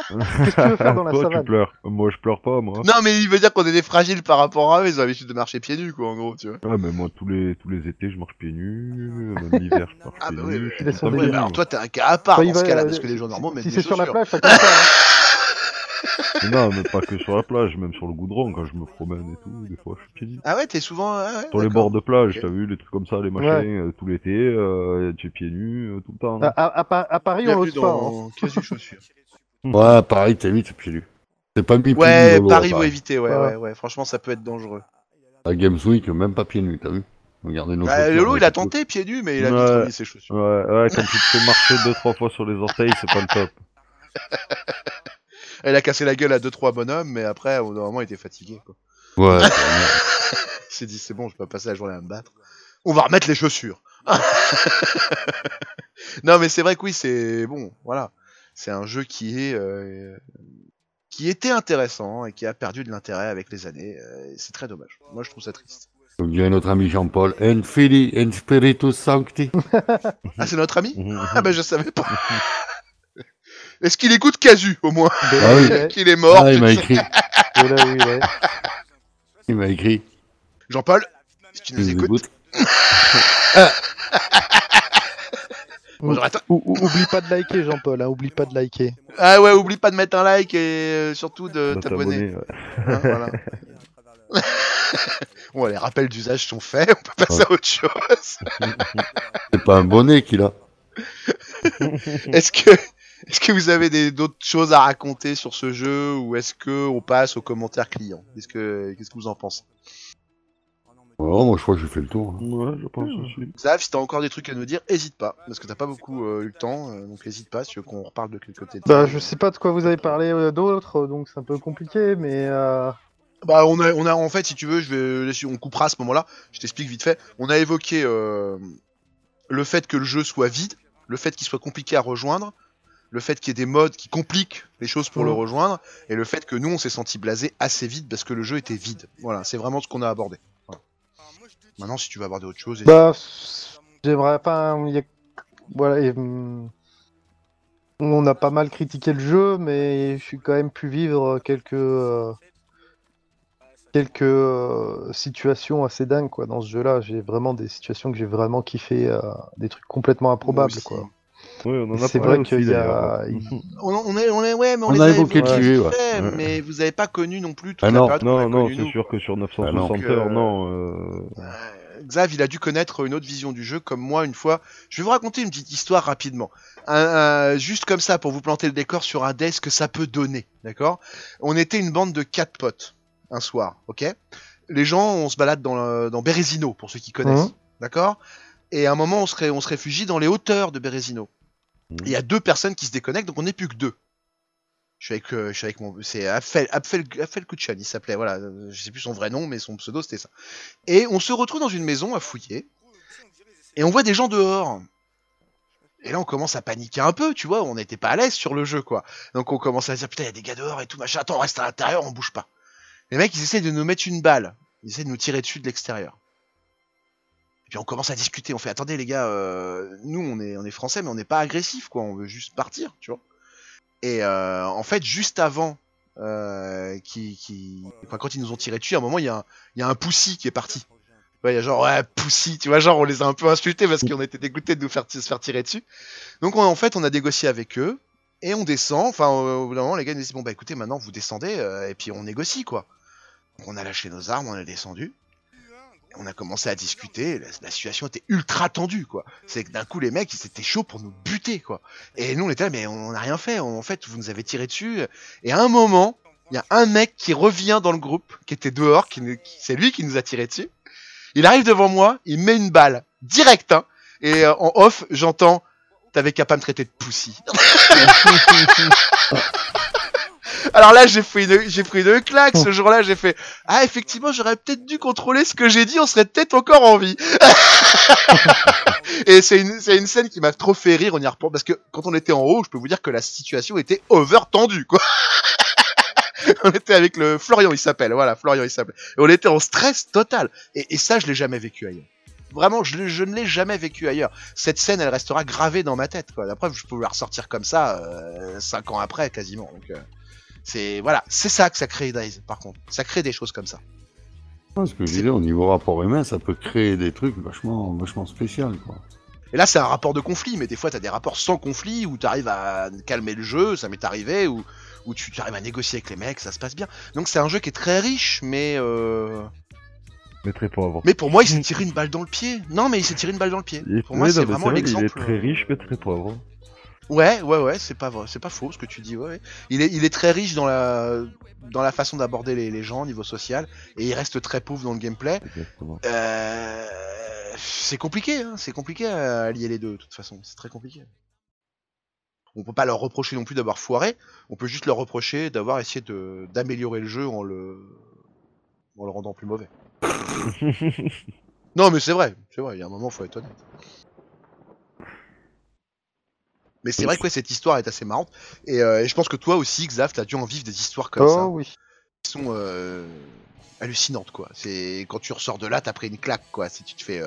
Qu'est-ce que tu veux faire dans la savane? Tu pleures. Moi, je pleure pas, moi. Non, mais il veut dire qu'on est des fragiles par rapport à eux. Ils ont l'habitude de marcher pieds nus, quoi, en gros, tu vois. Ah, mais moi, tous les étés, je marche pieds nus. Même l'hiver, je marche pieds nus. Ah, bah oui, alors toi, t'es un cas à part dans ce cas-là, parce que les gens normaux mettent des chaussures. Si c'est sur la plage, ça compte pas. Non, mais pas que sur la plage, même sur le goudron, quand je me promène et tout, des fois, je suis pieds nus. Ah ouais, t'es souvent... Sur les bords de plage, t'as vu, les trucs comme ça, les machins, tout l'été, tu es pieds nus, tout le temps. À Paris, on l'ose pas. Ouais, Paris, t'évites, puis lui. C'est pas pieds nus. Ouais, Lolo, Paris, vous évitez, ouais. Franchement, ça peut être dangereux. La Games Week, même pas pieds nus, t'as vu? Regardez nos chaussures. Lolo, il a tenté pieds nus, mais il a vite remis ses chaussures. Ouais, quand tu te fais marcher 2-3 fois sur les orteils, c'est pas le top. Elle a cassé la gueule à 2-3 bonhommes, mais après, au moment, il était fatigué, quoi. Ouais. Il s'est dit, c'est bon, je peux passer la journée à me battre. On va remettre les chaussures. Non, mais c'est vrai que oui, c'est bon, voilà. C'est un jeu qui était intéressant et qui a perdu de l'intérêt avec les années. C'est très dommage. Moi, je trouve ça triste. Comme dirait notre ami Jean-Paul, En Fili, En Spiritus Sancti. Ah, c'est notre ami? Ah, ben je savais pas. Est-ce qu'il écoute Casu, au moins? Ah oui. Qu'il est mort. Ah, il m'a écrit. Il m'a écrit. Jean-Paul, si tu nous écoutes. Bonjour, oublie pas de liker, Jean-Paul, hein, oublie pas de liker. Ah ouais, oublie pas de mettre un like et surtout de t'abonner. Hein, voilà. Bon, les rappels d'usage sont faits, on peut passer à autre chose. C'est pas un bonnet qu'il a. Est-ce que vous avez d'autres choses à raconter sur ce jeu ou est-ce qu'on passe aux commentaires clients? Qu'est-ce que vous en pensez? Oh, moi je crois que j'ai fait le tour. Ouais, je pense aussi. Zav, si t'as encore des trucs à nous dire, hésite pas, parce que t'as pas beaucoup eu le temps, donc hésite pas si qu'on reparle de quelque côté. Bah, je sais pas de quoi vous avez parlé d'autres, donc c'est un peu compliqué, mais. Bah, on a en fait, si tu veux, on coupera à ce moment-là. Je t'explique vite fait. On a évoqué le fait que le jeu soit vide, le fait qu'il soit compliqué à rejoindre, le fait qu'il y ait des modes qui compliquent les choses pour le rejoindre, et le fait que nous on s'est senti blasé assez vite parce que le jeu était vide. Voilà, c'est vraiment ce qu'on a abordé. Maintenant, si tu veux aborder autre chose... Bah, j'aimerais pas... Voilà, on a pas mal critiqué le jeu, mais j'ai quand même pu vivre quelques situations assez dingues, quoi, dans ce jeu-là. J'ai vraiment des situations que j'ai vraiment kiffé, des trucs complètement improbables, quoi. Oui, on en a parlé aussi, d'ailleurs. On a évoqué le sujet, mais vous n'avez pas connu non plus toute la période qu'on a connue, nous. Non, c'est sûr que sur 960 heures, non. Xav, il a dû connaître une autre vision du jeu, comme moi, une fois. Je vais vous raconter une petite histoire rapidement. Juste comme ça, pour vous planter le décor sur un DayZ que ça peut donner, d'accord? On était une bande de 4 potes, un soir, ok? Les gens, on se balade dans Berezino, pour ceux qui connaissent, d'accord? Et à un moment, on se réfugie dans les hauteurs de Berezino. Il y a 2 personnes qui se déconnectent, donc on n'est plus que 2. Je suis avec mon... C'est Abfel Kouchan, il s'appelait, voilà. Je sais plus son vrai nom, mais son pseudo, c'était ça. Et on se retrouve dans une maison à fouiller, et on voit des gens dehors. Et là, on commence à paniquer un peu, tu vois, on n'était pas à l'aise sur le jeu, quoi. Donc on commence à dire, putain, il y a des gars dehors et tout, machin, attends, on reste à l'intérieur, on bouge pas. Les mecs, ils essaient de nous mettre une balle. Ils essaient de nous tirer dessus de l'extérieur. Et puis on commence à discuter. On fait, attendez les gars, nous on est français, mais on n'est pas agressif, quoi. On veut juste partir, tu vois. Et en fait, juste avant, enfin, quand ils nous ont tiré dessus, à un moment, il y a un poussi qui est parti. Il y a genre, ouais, poussi, tu vois, genre on les a un peu insultés parce qu'on était dégoûtés de nous faire, se faire tirer dessus. Donc en fait, on a négocié avec eux. Et on descend, enfin au bout d'un moment les gars nous disent bon bah écoutez maintenant vous descendez et puis on négocie quoi. Donc on a lâché nos armes, on est descendu, on a commencé à discuter, la situation était ultra tendue quoi. C'est que d'un coup les mecs ils étaient chauds pour nous buter quoi. Et nous on était là mais on n'a rien fait, en fait vous nous avez tiré dessus. Et à un moment, il y a un mec qui revient dans le groupe, qui était dehors, c'est lui qui nous a tiré dessus. Il arrive devant moi, il met une balle, direct hein, et en off j'entends... T'avais qu'à pas me traiter de poussi. Alors là, j'ai pris deux claques ce jour-là. J'ai fait ah, effectivement, j'aurais peut-être dû contrôler ce que j'ai dit. On serait peut-être encore en vie. Et c'est une scène qui m'a trop fait rire. On y reprend parce que quand on était en haut, je peux vous dire que la situation était over tendue, quoi. On était avec le Florian, il s'appelle. Voilà, Florian, il s'appelle. Et on était en stress total. Et ça, je l'ai jamais vécu ailleurs. Vraiment, je ne l'ai jamais vécu ailleurs. Cette scène, elle restera gravée dans ma tête, quoi. La preuve, je peux la ressortir comme ça 5 ans après, quasiment. Donc, c'est voilà, c'est ça que ça crée DayZ, par contre. Ça crée des choses comme ça. Ouais, ce que je disais, au niveau rapport humain, ça peut créer des trucs vachement spécial, quoi. Et là, c'est un rapport de conflit, mais des fois, t'as des rapports sans conflit, où t'arrives à calmer le jeu, ça m'est arrivé, où tu arrives à négocier avec les mecs, ça se passe bien. Donc, c'est un jeu qui est très riche, mais... Mais pour moi, il s'est tiré une balle dans le pied. Non, mais il s'est tiré une balle dans le pied. Pour moi, c'est vraiment l'exemple. Il est très riche, mais très pauvre. Ouais, c'est pas vrai, c'est pas faux ce que tu dis. Ouais. Il est très riche dans la façon d'aborder les gens au niveau social, et il reste très pauvre dans le gameplay. C'est compliqué, hein, c'est compliqué à lier les deux de toute façon. C'est très compliqué. On peut pas leur reprocher non plus d'avoir foiré. On peut juste leur reprocher d'avoir essayé d'améliorer le jeu en le rendant plus mauvais. Non mais c'est vrai, il y a un moment faut être honnête. Mais c'est vrai que ouais, cette histoire est assez marrante et je pense que toi aussi Xav, t'as dû en vivre des histoires comme ça. Oui. Qui sont hallucinantes quoi. C'est quand tu ressors de là, t'as pris une claque quoi. Si tu te fais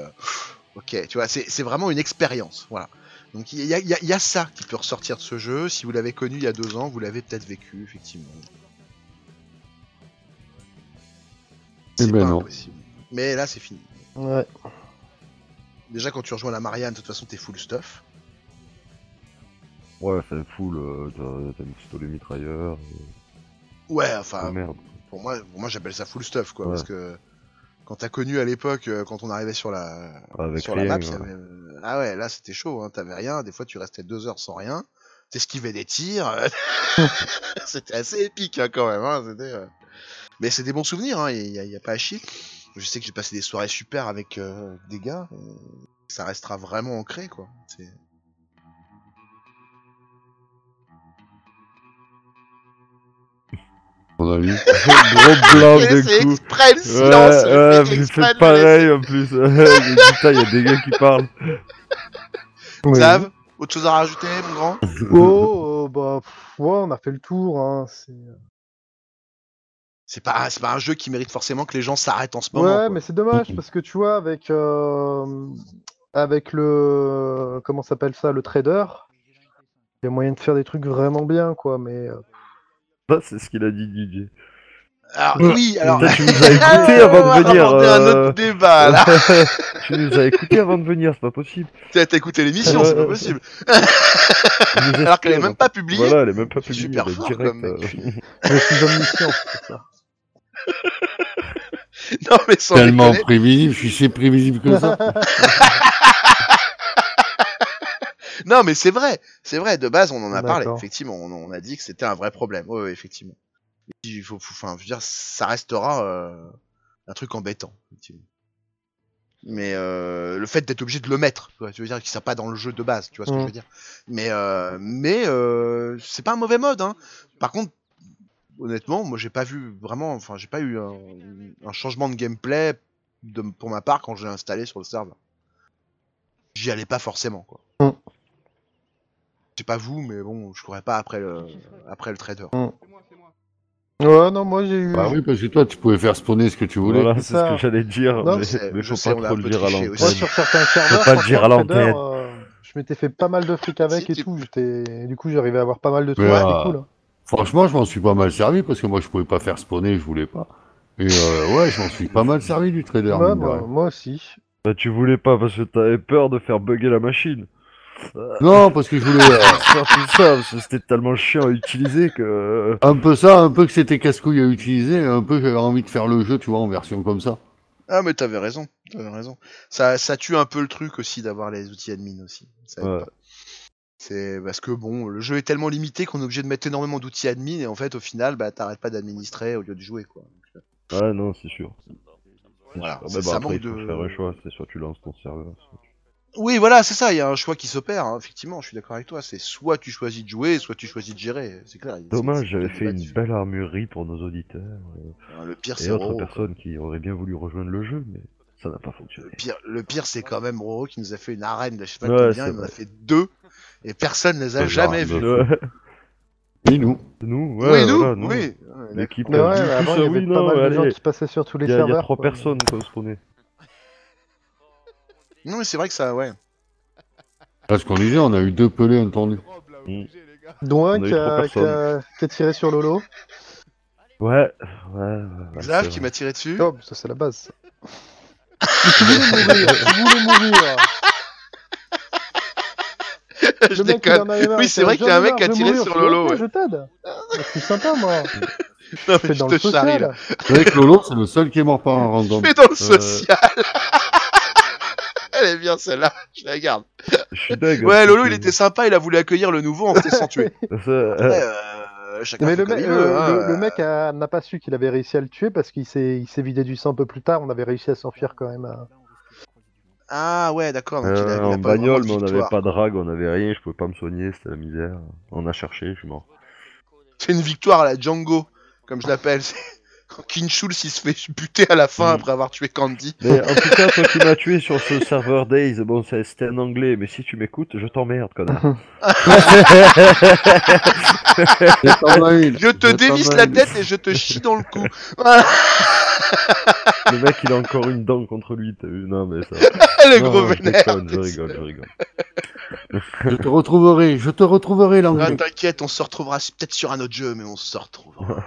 ok, tu vois, c'est vraiment une expérience, voilà. Donc il y a ça qui peut ressortir de ce jeu. Si vous l'avez connu il y a 2 ans, vous l'avez peut-être vécu effectivement. C'est pas impossible. Mais là, c'est fini. Ouais. Déjà, quand tu rejoins la Marianne, de toute façon, t'es full stuff. Ouais, c'est full. T'as une pistolet mitrailleur. Ouais, enfin. Oh, merde. Pour moi, j'appelle ça full stuff, quoi. Ouais. Parce que quand t'as connu à l'époque, quand on arrivait sur la map, ouais. Ah ouais, là, c'était chaud. Hein. T'avais rien. Des fois, tu restais 2 heures sans rien. T'esquivais des tirs. C'était assez épique, hein, quand même. Hein. C'était. Mais c'est des bons souvenirs, hein, y a pas à chier. Je sais que j'ai passé des soirées super avec des gars, ça restera vraiment ancré, quoi. On a mis gros blanc de coup. Exprès le silence, ouais, c'est pareil en plus. Putain, il y a des gars qui parlent. Xav, ouais. Autre chose à rajouter, mon grand? Ouais, on a fait le tour, hein, c'est... C'est pas un jeu qui mérite forcément que les gens s'arrêtent en ce moment. Ouais, quoi. Mais c'est dommage parce que tu vois avec le comment s'appelle ça, le trader, il y a moyen de faire des trucs vraiment bien quoi. Mais bah, c'est ce qu'il a dit Didier. Alors oui, alors tu nous as écouté avant de venir. Un autre débat là. Tu nous as écouté avant de venir, c'est pas possible. T'as écouté l'émission, c'est pas possible. Alors qu'elle est même pas publiée. Voilà, elle est même pas publiée. Super fort comme mec. Je suis omniscient, c'est ça. Non mais sans déconner. Tellement prévisible, je suis si prévisible que ça. Non mais c'est vrai. De base, on en a parlé. Effectivement, on a dit que c'était un vrai problème. Ouais, effectivement. Il faut, enfin, je veux dire, ça restera un truc embêtant. Mais le fait d'être obligé de le mettre, tu vois, tu veux dire qu'il soit pas dans le jeu de base, tu vois ce que je veux dire. Mais c'est pas un mauvais mode. Hein. Par contre, honnêtement, moi j'ai pas vu vraiment, enfin j'ai pas eu un changement de gameplay pour ma part quand j'ai installé sur le serveur. J'y allais pas forcément, quoi. Je sais pas vous, mais bon, je courais pas après le trader. Ouais, non, moi j'ai eu. Bah oui, parce que toi tu pouvais faire spawner ce que tu voulais. Voilà, c'est ça. Ce que j'allais dire. Non, mais je sais, on a un peu triché aussi. Moi, sur certains serveurs, faut pas le dire à l'antenne. Je m'étais fait pas mal de fric avec si, et tout. Du coup, j'arrivais à avoir pas mal de trucs cool. Franchement, je m'en suis pas mal servi parce que moi je pouvais pas faire spawner, je voulais pas. Et ouais, je m'en suis pas mal servi du trader. Ouais, bah, moi aussi. Bah, tu voulais pas parce que t'avais peur de faire bugger la machine. Non, parce que je voulais faire tout ça, parce que c'était tellement chiant à utiliser que... Un peu ça, un peu que c'était casse-couille à utiliser, un peu j'avais envie de faire le jeu, tu vois, en version comme ça. Ah, mais t'avais raison, t'avais raison. Ça tue un peu le truc aussi d'avoir les outils admin aussi. Ça aide pas. C'est parce que bon, le jeu est tellement limité qu'on est obligé de mettre énormément d'outils admin et en fait, au final, bah t'arrêtes pas d'administrer au lieu de jouer, quoi. Donc, ouais, non, c'est sûr. Voilà, bah, ça après, manque de... faire un choix, c'est soit tu lances ton serveur, soit... Oui, voilà, c'est ça, il y a un choix qui s'opère, hein. Effectivement, je suis d'accord avec toi, c'est soit tu choisis de jouer, soit tu choisis de gérer, c'est clair. Dommage, j'avais fait une belle armurerie pour nos auditeurs, le pire, et d'autres personnes qui auraient bien voulu rejoindre le jeu, mais ça n'a pas fonctionné. Le pire c'est quand même Roro qui nous a fait une arène, je sais pas combien, il en a fait 2, et personne ne les a jamais vus. Et nous. Nous. Oui. L'équipe a dit avant, il y avait pas mal de gens qui passaient sur tous les serveurs. Il y a 3 personnes qui se prenaient. Non mais c'est vrai que ça, ouais. Parce qu'on disait, on a eu 2 pelés entendus. Dont un qui a tiré sur Lolo. Ouais. Xav qui m'a tiré dessus. Non, ça c'est la base. Tu voulais mourir. Je déconne. Oui, c'est vrai qu'il y a un mec qui a tiré sur Lolo. Je t'aide. C'est sympa, moi. Non mais je te charrie là. C'est vrai que Lolo, c'est le seul qui est mort par un random. Je fais dans le social. Elle est bien celle-là, je la garde. Je suis dingue. Ouais, Lolo il était sympa, il a voulu accueillir le nouveau en faisant tuer. Mais le mec n'a pas su qu'il avait réussi à le tuer parce qu'il s'est vidé du sang un peu plus tard, on avait réussi à s'enfuir quand même. Ah ouais, d'accord. En bagnole, mais on n'avait pas de drague, on n'avait rien, je pouvais pas me soigner, c'était la misère. On a cherché, je suis mort. C'est une victoire à la Django, comme je l'appelle. Quand Kinshulz il se fait buter à la fin après avoir tué Candy. Mais en tout cas, toi qui m'as tué sur ce serveur DayZ, bon c'était un anglais, mais si tu m'écoutes, je t'emmerde, connard. Je te dévisse la tête et je te chie dans le cou. Voilà. Le mec il a encore une dent contre lui, t'as vu? Non mais ça... Le gros vénère. Je rigole. Je te retrouverai l'anglais. Ah, t'inquiète, on se retrouvera peut-être sur un autre jeu, mais on se retrouvera.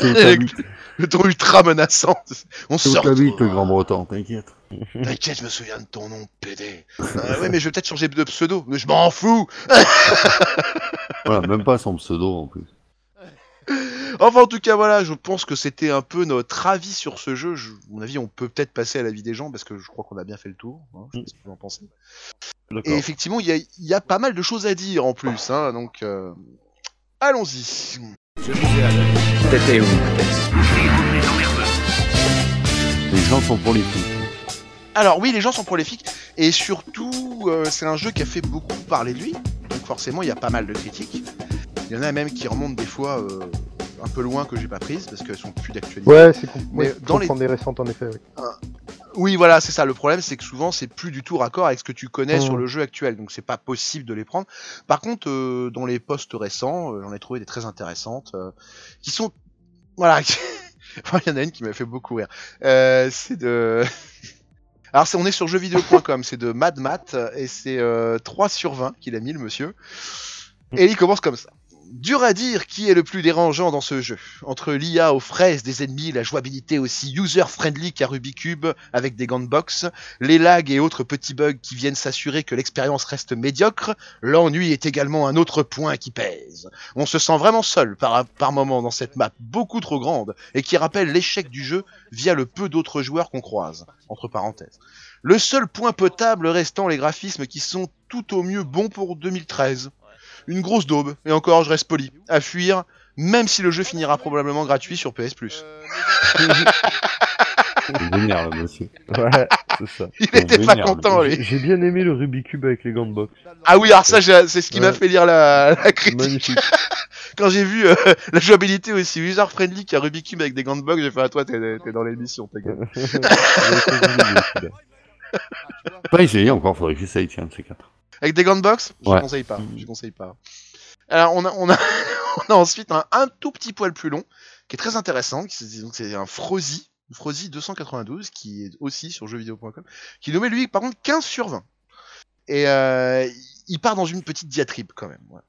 Le ton ultra menaçant. On se retrouvera. T'habites le Grand Breton, t'inquiète. T'inquiète, je me souviens de ton nom, PD. Ouais, mais je vais peut-être changer de pseudo, mais je m'en fous. Voilà, même pas son pseudo en plus. Enfin, en tout cas, voilà, je pense que c'était un peu notre avis sur ce jeu. À mon avis, on peut peut-être passer à l'avis des gens, parce que je crois qu'on a bien fait le tour. Hein, je sais pas ce que vous en pensez. Et effectivement, il y a pas mal de choses à dire en plus. Hein, donc, allons-y. C'était où ? Les gens sont pour les flics. Alors oui, les gens sont pour les flics. Et surtout, c'est un jeu qui a fait beaucoup parler de lui. Donc forcément, il y a pas mal de critiques. Il y en a même qui remontent des fois... un peu loin que j'ai pas prise parce qu'elles sont plus d'actualité. Ouais, c'est mais dans les des récentes en effet. Oui. Oui, voilà, c'est ça. Le problème, c'est que souvent, c'est plus du tout raccord avec ce que tu connais sur le jeu actuel, donc c'est pas possible de les prendre. Par contre, dans les posts récents, j'en ai trouvé des très intéressantes, qui sont, voilà. Enfin, il y en a une qui m'a fait beaucoup rire. C'est de. Alors on est sur jeuxvideo.com, c'est de Mad et c'est 3 sur 20 qu'il a mis le monsieur. Et il commence comme ça. Dur à dire qui est le plus dérangeant dans ce jeu. Entre l'IA aux fraises des ennemis, la jouabilité aussi user-friendly qu'à Rubik's Cube avec des gants de boxe, les lags et autres petits bugs qui viennent s'assurer que l'expérience reste médiocre, l'ennui est également un autre point qui pèse. On se sent vraiment seul par moment dans cette map beaucoup trop grande et qui rappelle l'échec du jeu via le peu d'autres joueurs qu'on croise, entre parenthèses. Le seul point potable restant les graphismes qui sont tout au mieux bons pour 2013. Une grosse daube, et encore je reste poli, à fuir, même si le jeu finira probablement gratuit sur PS+. C'est vénère, là, monsieur. Ouais, c'est ça. Il était pas content, lui. J'ai bien aimé le Rubik's Cube avec les gants de boxe. Ah oui, alors ça, c'est ce qui m'a fait lire la critique. Magnifique. Quand j'ai vu la jouabilité aussi user-friendly qu'à Rubik's Cube avec des gants de boxe, j'ai fait à toi, t'es dans l'émission, t'es gars. Pas essayé encore, faudrait que j'essaye, tiens, de ces 4. Avec des gants de boxe, je conseille pas. Alors on a ensuite un tout petit poil plus long, qui est très intéressant, c'est un Frozy, Frozy 292, qui est aussi sur jeuxvideo.com, qui nommait lui par contre 15 sur 20. Et il part dans une petite diatribe quand même. Ouais.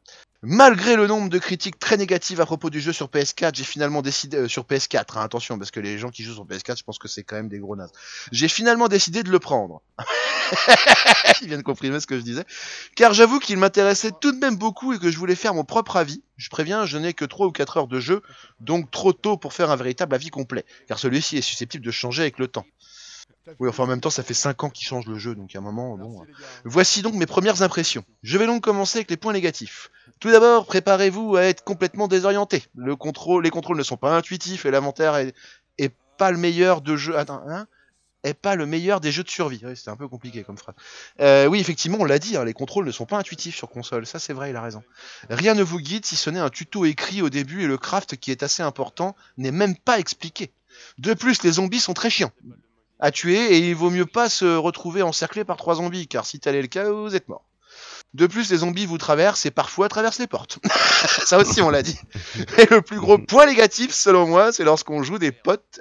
Malgré le nombre de critiques très négatives à propos du jeu sur PS4, j'ai finalement décidé... sur PS4, hein, attention, parce que les gens qui jouent sur PS4, je pense que c'est quand même des gros nazes. J'ai finalement décidé de le prendre. Il vient de comprimer ce que je disais. Car j'avoue qu'il m'intéressait tout de même beaucoup et que je voulais faire mon propre avis. Je préviens, je n'ai que 3 ou 4 heures de jeu, donc trop tôt pour faire un véritable avis complet. Car celui-ci est susceptible de changer avec le temps. Oui, enfin en même temps ça fait 5 ans qu'ils changent le jeu, donc à un moment, bon... Voici donc mes premières impressions. Je vais donc commencer avec les points négatifs. Tout d'abord, préparez-vous à être complètement désorienté. Les contrôles ne sont pas intuitifs et l'inventaire est pas le meilleur de jeu... Attends, hein ? Est pas le meilleur des jeux de survie. Oui, c'était un peu compliqué comme phrase. Oui, effectivement, on l'a dit, hein, les contrôles ne sont pas intuitifs sur console. Ça, c'est vrai, il a raison. Rien ne vous guide si ce n'est un tuto écrit au début et le craft qui est assez important n'est même pas expliqué. De plus, les zombies sont très chiants à tuer et il vaut mieux pas se retrouver encerclé par 3 zombies, car si tel est le cas, vous êtes mort. De plus, les zombies vous traversent et parfois traversent les portes. Ça aussi, on l'a dit. Et le plus gros point négatif, selon moi, c'est lorsqu'on joue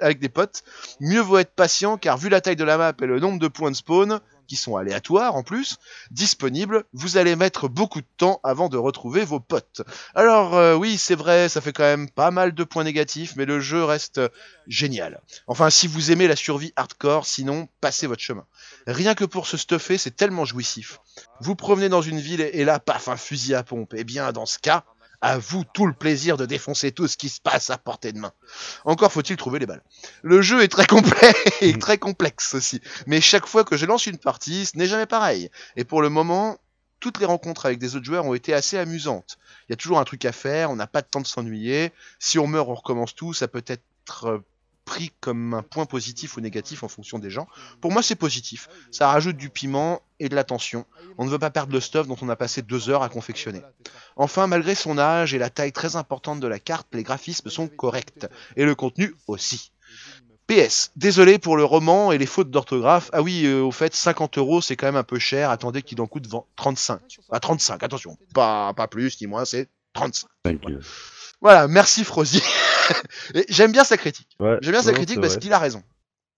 avec des potes. Mieux vaut être patient, car vu la taille de la map et le nombre de points de spawn, qui sont aléatoires en plus, disponibles, vous allez mettre beaucoup de temps avant de retrouver vos potes. Alors oui, c'est vrai, ça fait quand même pas mal de points négatifs, mais le jeu reste génial. Enfin, si vous aimez la survie hardcore, sinon, passez votre chemin. Rien que pour se stuffer, c'est tellement jouissif. Vous promenez dans une ville et là, paf, un fusil à pompe. Eh bien, dans ce cas, à vous tout le plaisir de défoncer tout ce qui se passe à portée de main. Encore faut-il trouver les balles. Le jeu est très complet et très complexe aussi. Mais chaque fois que je lance une partie, ce n'est jamais pareil. Et pour le moment, toutes les rencontres avec des autres joueurs ont été assez amusantes. Il y a toujours un truc à faire, on n'a pas de temps de s'ennuyer. Si on meurt, on recommence tout, ça peut être pris comme un point positif ou négatif en fonction des gens. Pour moi, c'est positif. Ça rajoute du piment et de l'attention. On ne veut pas perdre le stuff dont on a passé 2 heures à confectionner. Enfin, malgré son âge et la taille très importante de la carte, les graphismes sont corrects. Et le contenu aussi. PS, désolé pour le roman et les fautes d'orthographe. Ah oui, au fait, 50 € c'est quand même un peu cher. Attendez qu'il en coûte 35. Ah, 35, attention. Pas plus, ni moins, c'est 35. Voilà. Voilà, merci Frozy. J'aime bien sa critique. Ouais, j'aime bien sa critique parce qu'il a raison.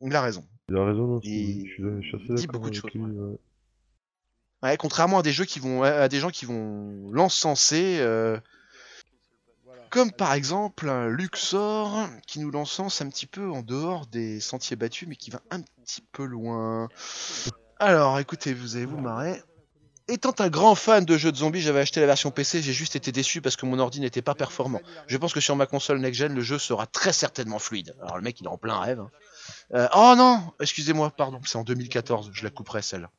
Il a raison. Il a raison, non, je dis beaucoup de choses. Ouais, contrairement à des jeux qui vont, à des gens qui vont l'encenser, comme par exemple un Luxor qui nous l'encense un petit peu en dehors des sentiers battus, mais qui va un petit peu loin. Alors, écoutez, vous allez vous marrer. Étant un grand fan de jeux de zombies, j'avais acheté la version PC, j'ai juste été déçu parce que mon ordi n'était pas performant. Je pense que sur ma console next-gen, le jeu sera très certainement fluide. Alors le mec, il est en plein rêve. Hein. Oh non, excusez-moi, pardon, c'est en 2014, je la couperai celle-là.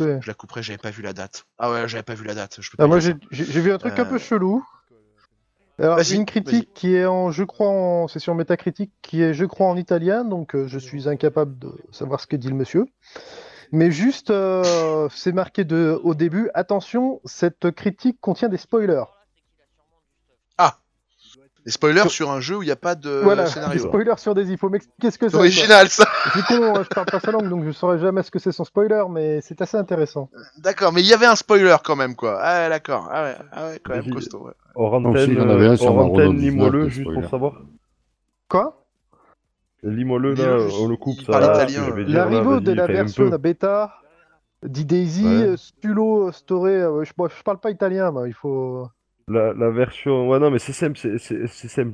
Je la couperai, j'avais pas vu la date. Ah ouais, j'avais pas vu la date. Je peux pas moi, j'ai vu un truc un peu chelou. Alors, une critique qui est c'est sur Metacritic, qui est, je crois, en italien, donc je suis incapable de savoir ce que dit le monsieur. Mais juste, c'est marqué au début, attention, cette critique contient des spoilers. Ah, des spoilers sur un jeu où il n'y a pas de scénario. Des spoilers sur des infos. Qu'est-ce que c'est original, ça. Du coup, je parle pas sa langue, donc je ne saurais jamais ce que c'est son spoiler, mais c'est assez intéressant. D'accord, mais il y avait un spoiler quand même, quoi. Ah, d'accord. Ah ouais, quand même costaud. Ouais. Orantène, lis-moi-le, juste pour savoir. Quoi ? Lis-moi-le là, on le coupe ça. L'arrivée de la version bêta di DayZ, Stulo, Store, je parle pas italien, mais il faut. La version, ouais, non, mais c'est simple,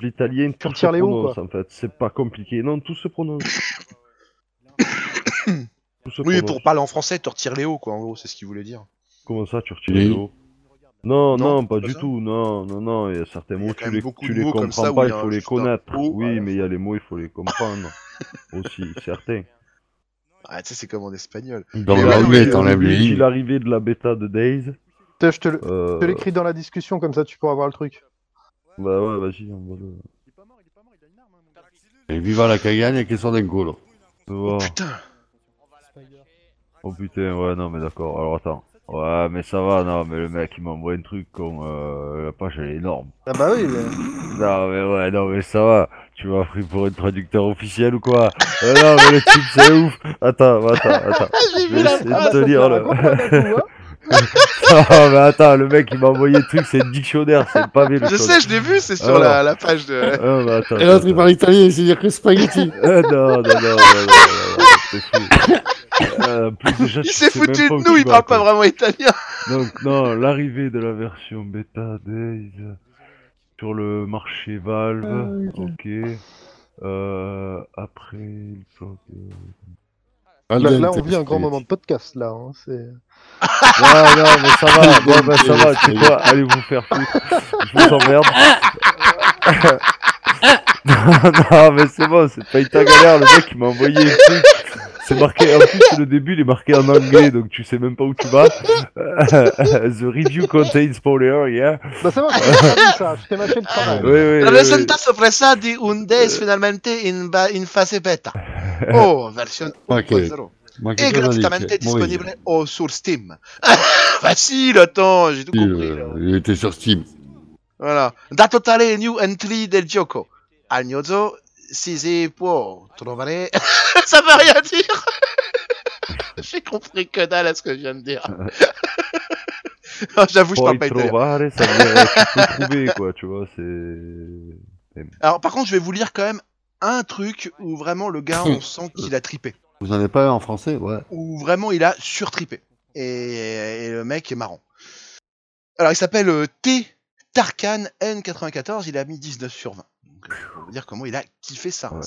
l'italien, tout se prononce en fait, c'est pas compliqué, non, tout se prononce. Oui, pour parler en français, Tortirléo, quoi, en gros, c'est ce qu'il voulait dire. Comment ça, Tortirléo? Non, pas du tout, non, il y a certains mots, tu les comprends pas, il faut les connaître. Oui, mais il y a les mots, il faut les comprendre, aussi, certains. Ah, tu sais, c'est comme en espagnol. Dans l'anglais, t'enlèves les lignes. L'arrivée de la bêta de DayZ. Je te l'écris dans la discussion, comme ça tu pourras voir le truc. Bah ouais, vas-y, on va le... Il est pas mort, il a une arme, hein. Et viva la Cayenne et qu'il sort d'un goulot. Putain. Oh putain, ouais, non, mais d'accord, alors attends. Ouais, mais ça va, non, mais le mec il m'a envoyé un truc comme la page elle est énorme. Ah bah oui, mais... Non, mais ouais, non, mais ça va. Tu m'as pris pour un traducteur officiel ou quoi? Non, mais le type c'est ouf. Attends, je vais te lire là. Non, mais attends, le mec il m'a envoyé le truc, c'est le dictionnaire, c'est pas pavé. Je sais, je l'ai vu, c'est sur la page de. Bah, attends, et l'autre il parle italien, il sait dire que spaghetti. Non, c'est fou. Déjà, il s'est foutu de nous, il parle pas vraiment italien. Donc, non, l'arrivée de la version bêta DayZ sur le marché Valve, ok. Après, il faut que. Là, on vit un grand moment de podcast, là. Hein, c'est... non, mais ça va, ça va, tu sais quoi, allez vous faire foutre, je vous emmerde. Non, mais c'est bon, c'est pas une ta galère, le mec il m'a envoyé un truc. C'est marqué, en plus le début il est marqué en anglais, donc tu sais même pas où tu vas. The review contains spoiler, yeah. Bah c'est bon, je t'ai mâché le travail. La presenta sorpresa di un DayZ finalmente in fase beta. Oh, version 1.0. Et gratuitement disponible sur Steam. Facile, attends, j'ai tout compris. Il était sur Steam. Voilà. Da totale new entry del gioco. Al Gnozo, si si può trovare. Ça veut rien dire. J'ai compris que dalle à ce que je viens de dire. J'avoue, je parle pas italien. Ça veut trouver quoi, tu vois, c'est. Alors par contre, je vais vous lire quand même un truc où vraiment le gars, on sent qu'il a tripé. Vous en avez pas un en français, ouais. Où vraiment il a surtripé. Et le mec est marrant. Alors il s'appelle Tarkan N94, il a mis 19 sur 20. Donc, on va dire comment il a kiffé ça. Ouais.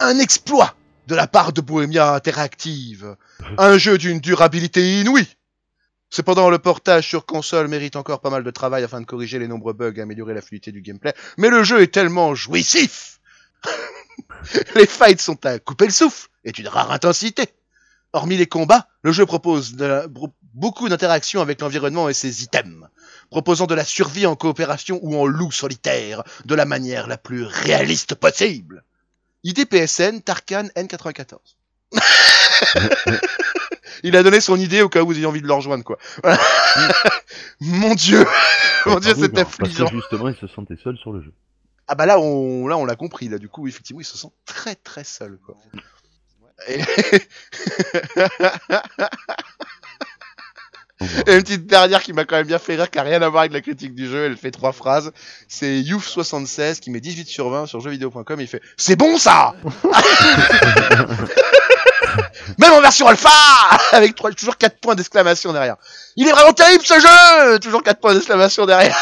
Un exploit de la part de Bohemia Interactive. Un jeu d'une durabilité inouïe. Cependant, le portage sur console mérite encore pas mal de travail afin de corriger les nombreux bugs et améliorer la fluidité du gameplay. Mais le jeu est tellement jouissif. Les fights sont à couper le souffle et d'une rare intensité. Hormis les combats, le jeu propose beaucoup d'interactions avec l'environnement et ses items, proposant de la survie en coopération ou en loup solitaire de la manière la plus réaliste possible. IDPSN Tarkan N94. Il a donné son idée au cas où vous ayez envie de le rejoindre, quoi. Voilà. Mon dieu, c'est affligeant. Parce que justement, il se sentait seul sur le jeu. Ah bah là, on l'a compris, là, du coup, effectivement, il se sent très très seul, quoi. Et... Et une petite dernière qui m'a quand même bien fait rire, qui n'a rien à voir avec la critique du jeu, elle fait 3 phrases, c'est Youf76 qui met 18 sur 20 sur jeuxvideo.com, il fait « C'est bon ça !» Même en version alpha, avec toujours 4 points d'exclamation derrière. Il est vraiment terrible ce jeu. Toujours 4 points d'exclamation derrière.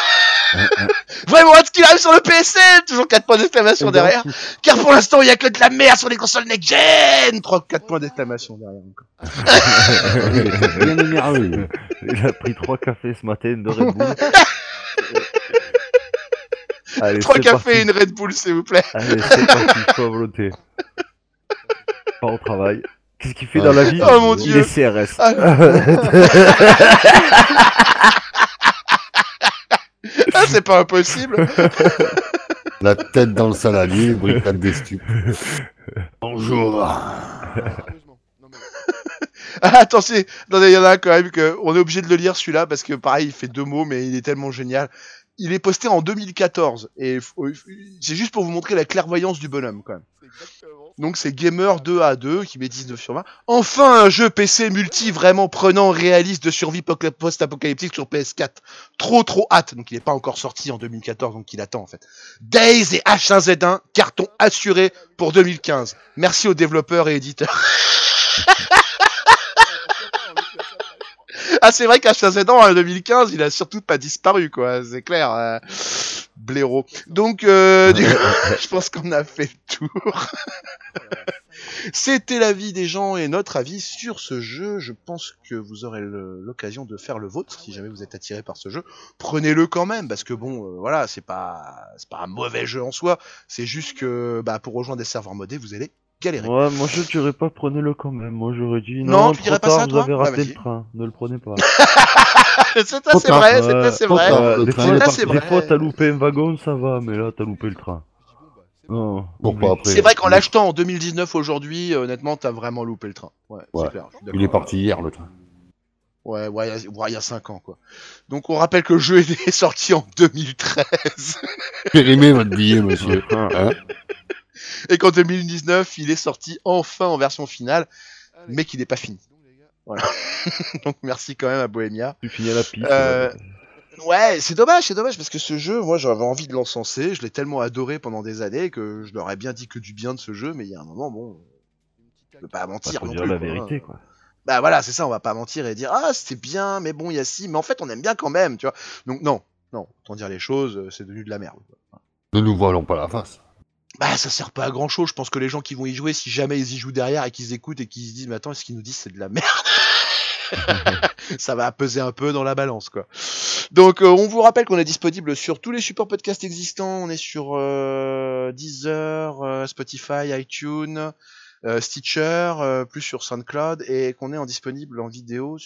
Vraiment hâte qu'il arrive sur le PC. Toujours 4 points d'exclamation derrière. Car pour l'instant, il n'y a que de la merde sur les consoles next-gen. 4 points d'exclamation derrière encore. Il est bien énervé. Il a pris 3 cafés ce matin, 2 Red Bull. Allez, 3 cafés parti. Et une Red Bull, s'il vous plaît. Allez, c'est parti, il faut voter. Pas au travail. Qu'est-ce qu'il fait dans la vie? Oh mon dieu! Il est CRS. Ah, ah, c'est pas impossible! La tête dans le saladier, bricade des stupes. Bonjour! Ah, attends, il y en a un quand même qu'on est obligé de le lire celui-là parce que pareil, il fait 2 mots, mais il est tellement génial. Il est posté en 2014 et c'est juste pour vous montrer la clairvoyance du bonhomme quand même. Donc c'est Gamer 2A2 qui met 19 sur 20. Enfin un jeu PC multi vraiment prenant, réaliste de survie post-apocalyptique sur PS4. Trop hâte. Donc il n'est pas encore sorti en 2014, donc il attend en fait. DayZ et H1Z1, carton assuré pour 2015. Merci aux développeurs et éditeurs. Ah c'est vrai qu'H1Z1 en 2015, il a surtout pas disparu quoi, c'est clair. Blaireau. Donc du coup, je pense qu'on a fait le tour. C'était l'avis des gens et notre avis sur ce jeu. Je pense que vous aurez l'occasion de faire le vôtre si jamais vous êtes attiré par ce jeu. Prenez-le quand même parce que bon, voilà, c'est pas un mauvais jeu en soi. C'est juste que bah pour rejoindre des serveurs modés, vous allez galérer. Ouais, moi je dirais pas prenez-le quand même. Moi j'aurais dit non, tu dirais pas ça, vous avez raté le train, ne le prenez pas. C'est vrai, c'est vrai. Des fois, t'as loupé un wagon, ça va, mais là, t'as loupé le train. Non, c'est vrai qu'en l'achetant en 2019 aujourd'hui, honnêtement, t'as vraiment loupé le train. Ouais, c'est clair. Il est parti hier, le train. Ouais, il y a 5 ans, quoi. Donc, on rappelle que le jeu est sorti en 2013. Périmez votre billet, monsieur. Et qu'en 2019, il est sorti enfin en version finale, mais qu'il n'est pas fini. Voilà. Donc merci quand même à Bohemia. Tu finis à la pique. Ouais, c'est dommage parce que ce jeu, moi j'avais envie de l'encenser, je l'ai tellement adoré pendant des années que je leur ai bien dit que du bien de ce jeu, mais il y a un moment, bon, je peux pas mentir. Faut non dire plus, la quoi, vérité, quoi. Bah voilà, c'est ça, on va pas mentir et dire ah c'était bien, mais bon il y a si, mais en fait on aime bien quand même, tu vois. Donc non, non, autant dire les choses, c'est devenu de la merde. Ne nous voilons pas la face. Bah ça sert pas à grand chose, je pense que les gens qui vont y jouer, si jamais ils y jouent derrière et qu'ils écoutent et qu'ils se disent mais attends, ce qu'ils nous disent c'est de la merde. Ça va peser un peu dans la balance quoi. Donc on vous rappelle qu'on est disponible sur tous les supports podcasts existants. On est sur Deezer, Spotify, iTunes, Stitcher, plus sur SoundCloud, et qu'on est disponible en vidéo,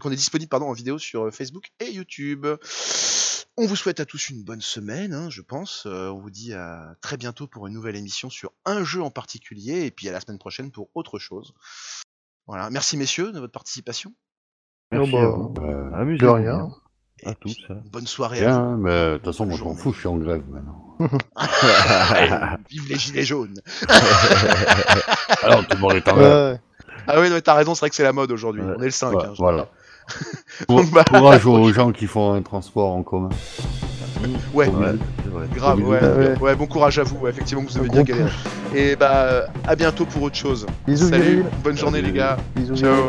qu'on est disponible pardon en vidéo sur Facebook et YouTube. On vous souhaite à tous une bonne semaine, hein, je pense. On vous dit à très bientôt pour une nouvelle émission sur un jeu en particulier, et puis à la semaine prochaine pour autre chose. Voilà, merci messieurs de votre participation. Merci. Oh bah, amusez-vous. De rien. À tous. Bonne soirée. Bien, mais de toute façon, moi je m'en fous, je suis en grève maintenant. Vive les gilets jaunes. Alors tout le monde est en grève. Ah oui, non, t'as raison, c'est vrai que c'est la mode aujourd'hui. On est le 5. Ouais, hein, voilà. Courage aux gens qui font un transport en commun. Ouais, grave, ouais, bon courage à vous, ouais, effectivement, vous avez bien galéré. Et bah, à bientôt pour autre chose. Bisous, salut, bonne journée les gars. Bisous, ciao.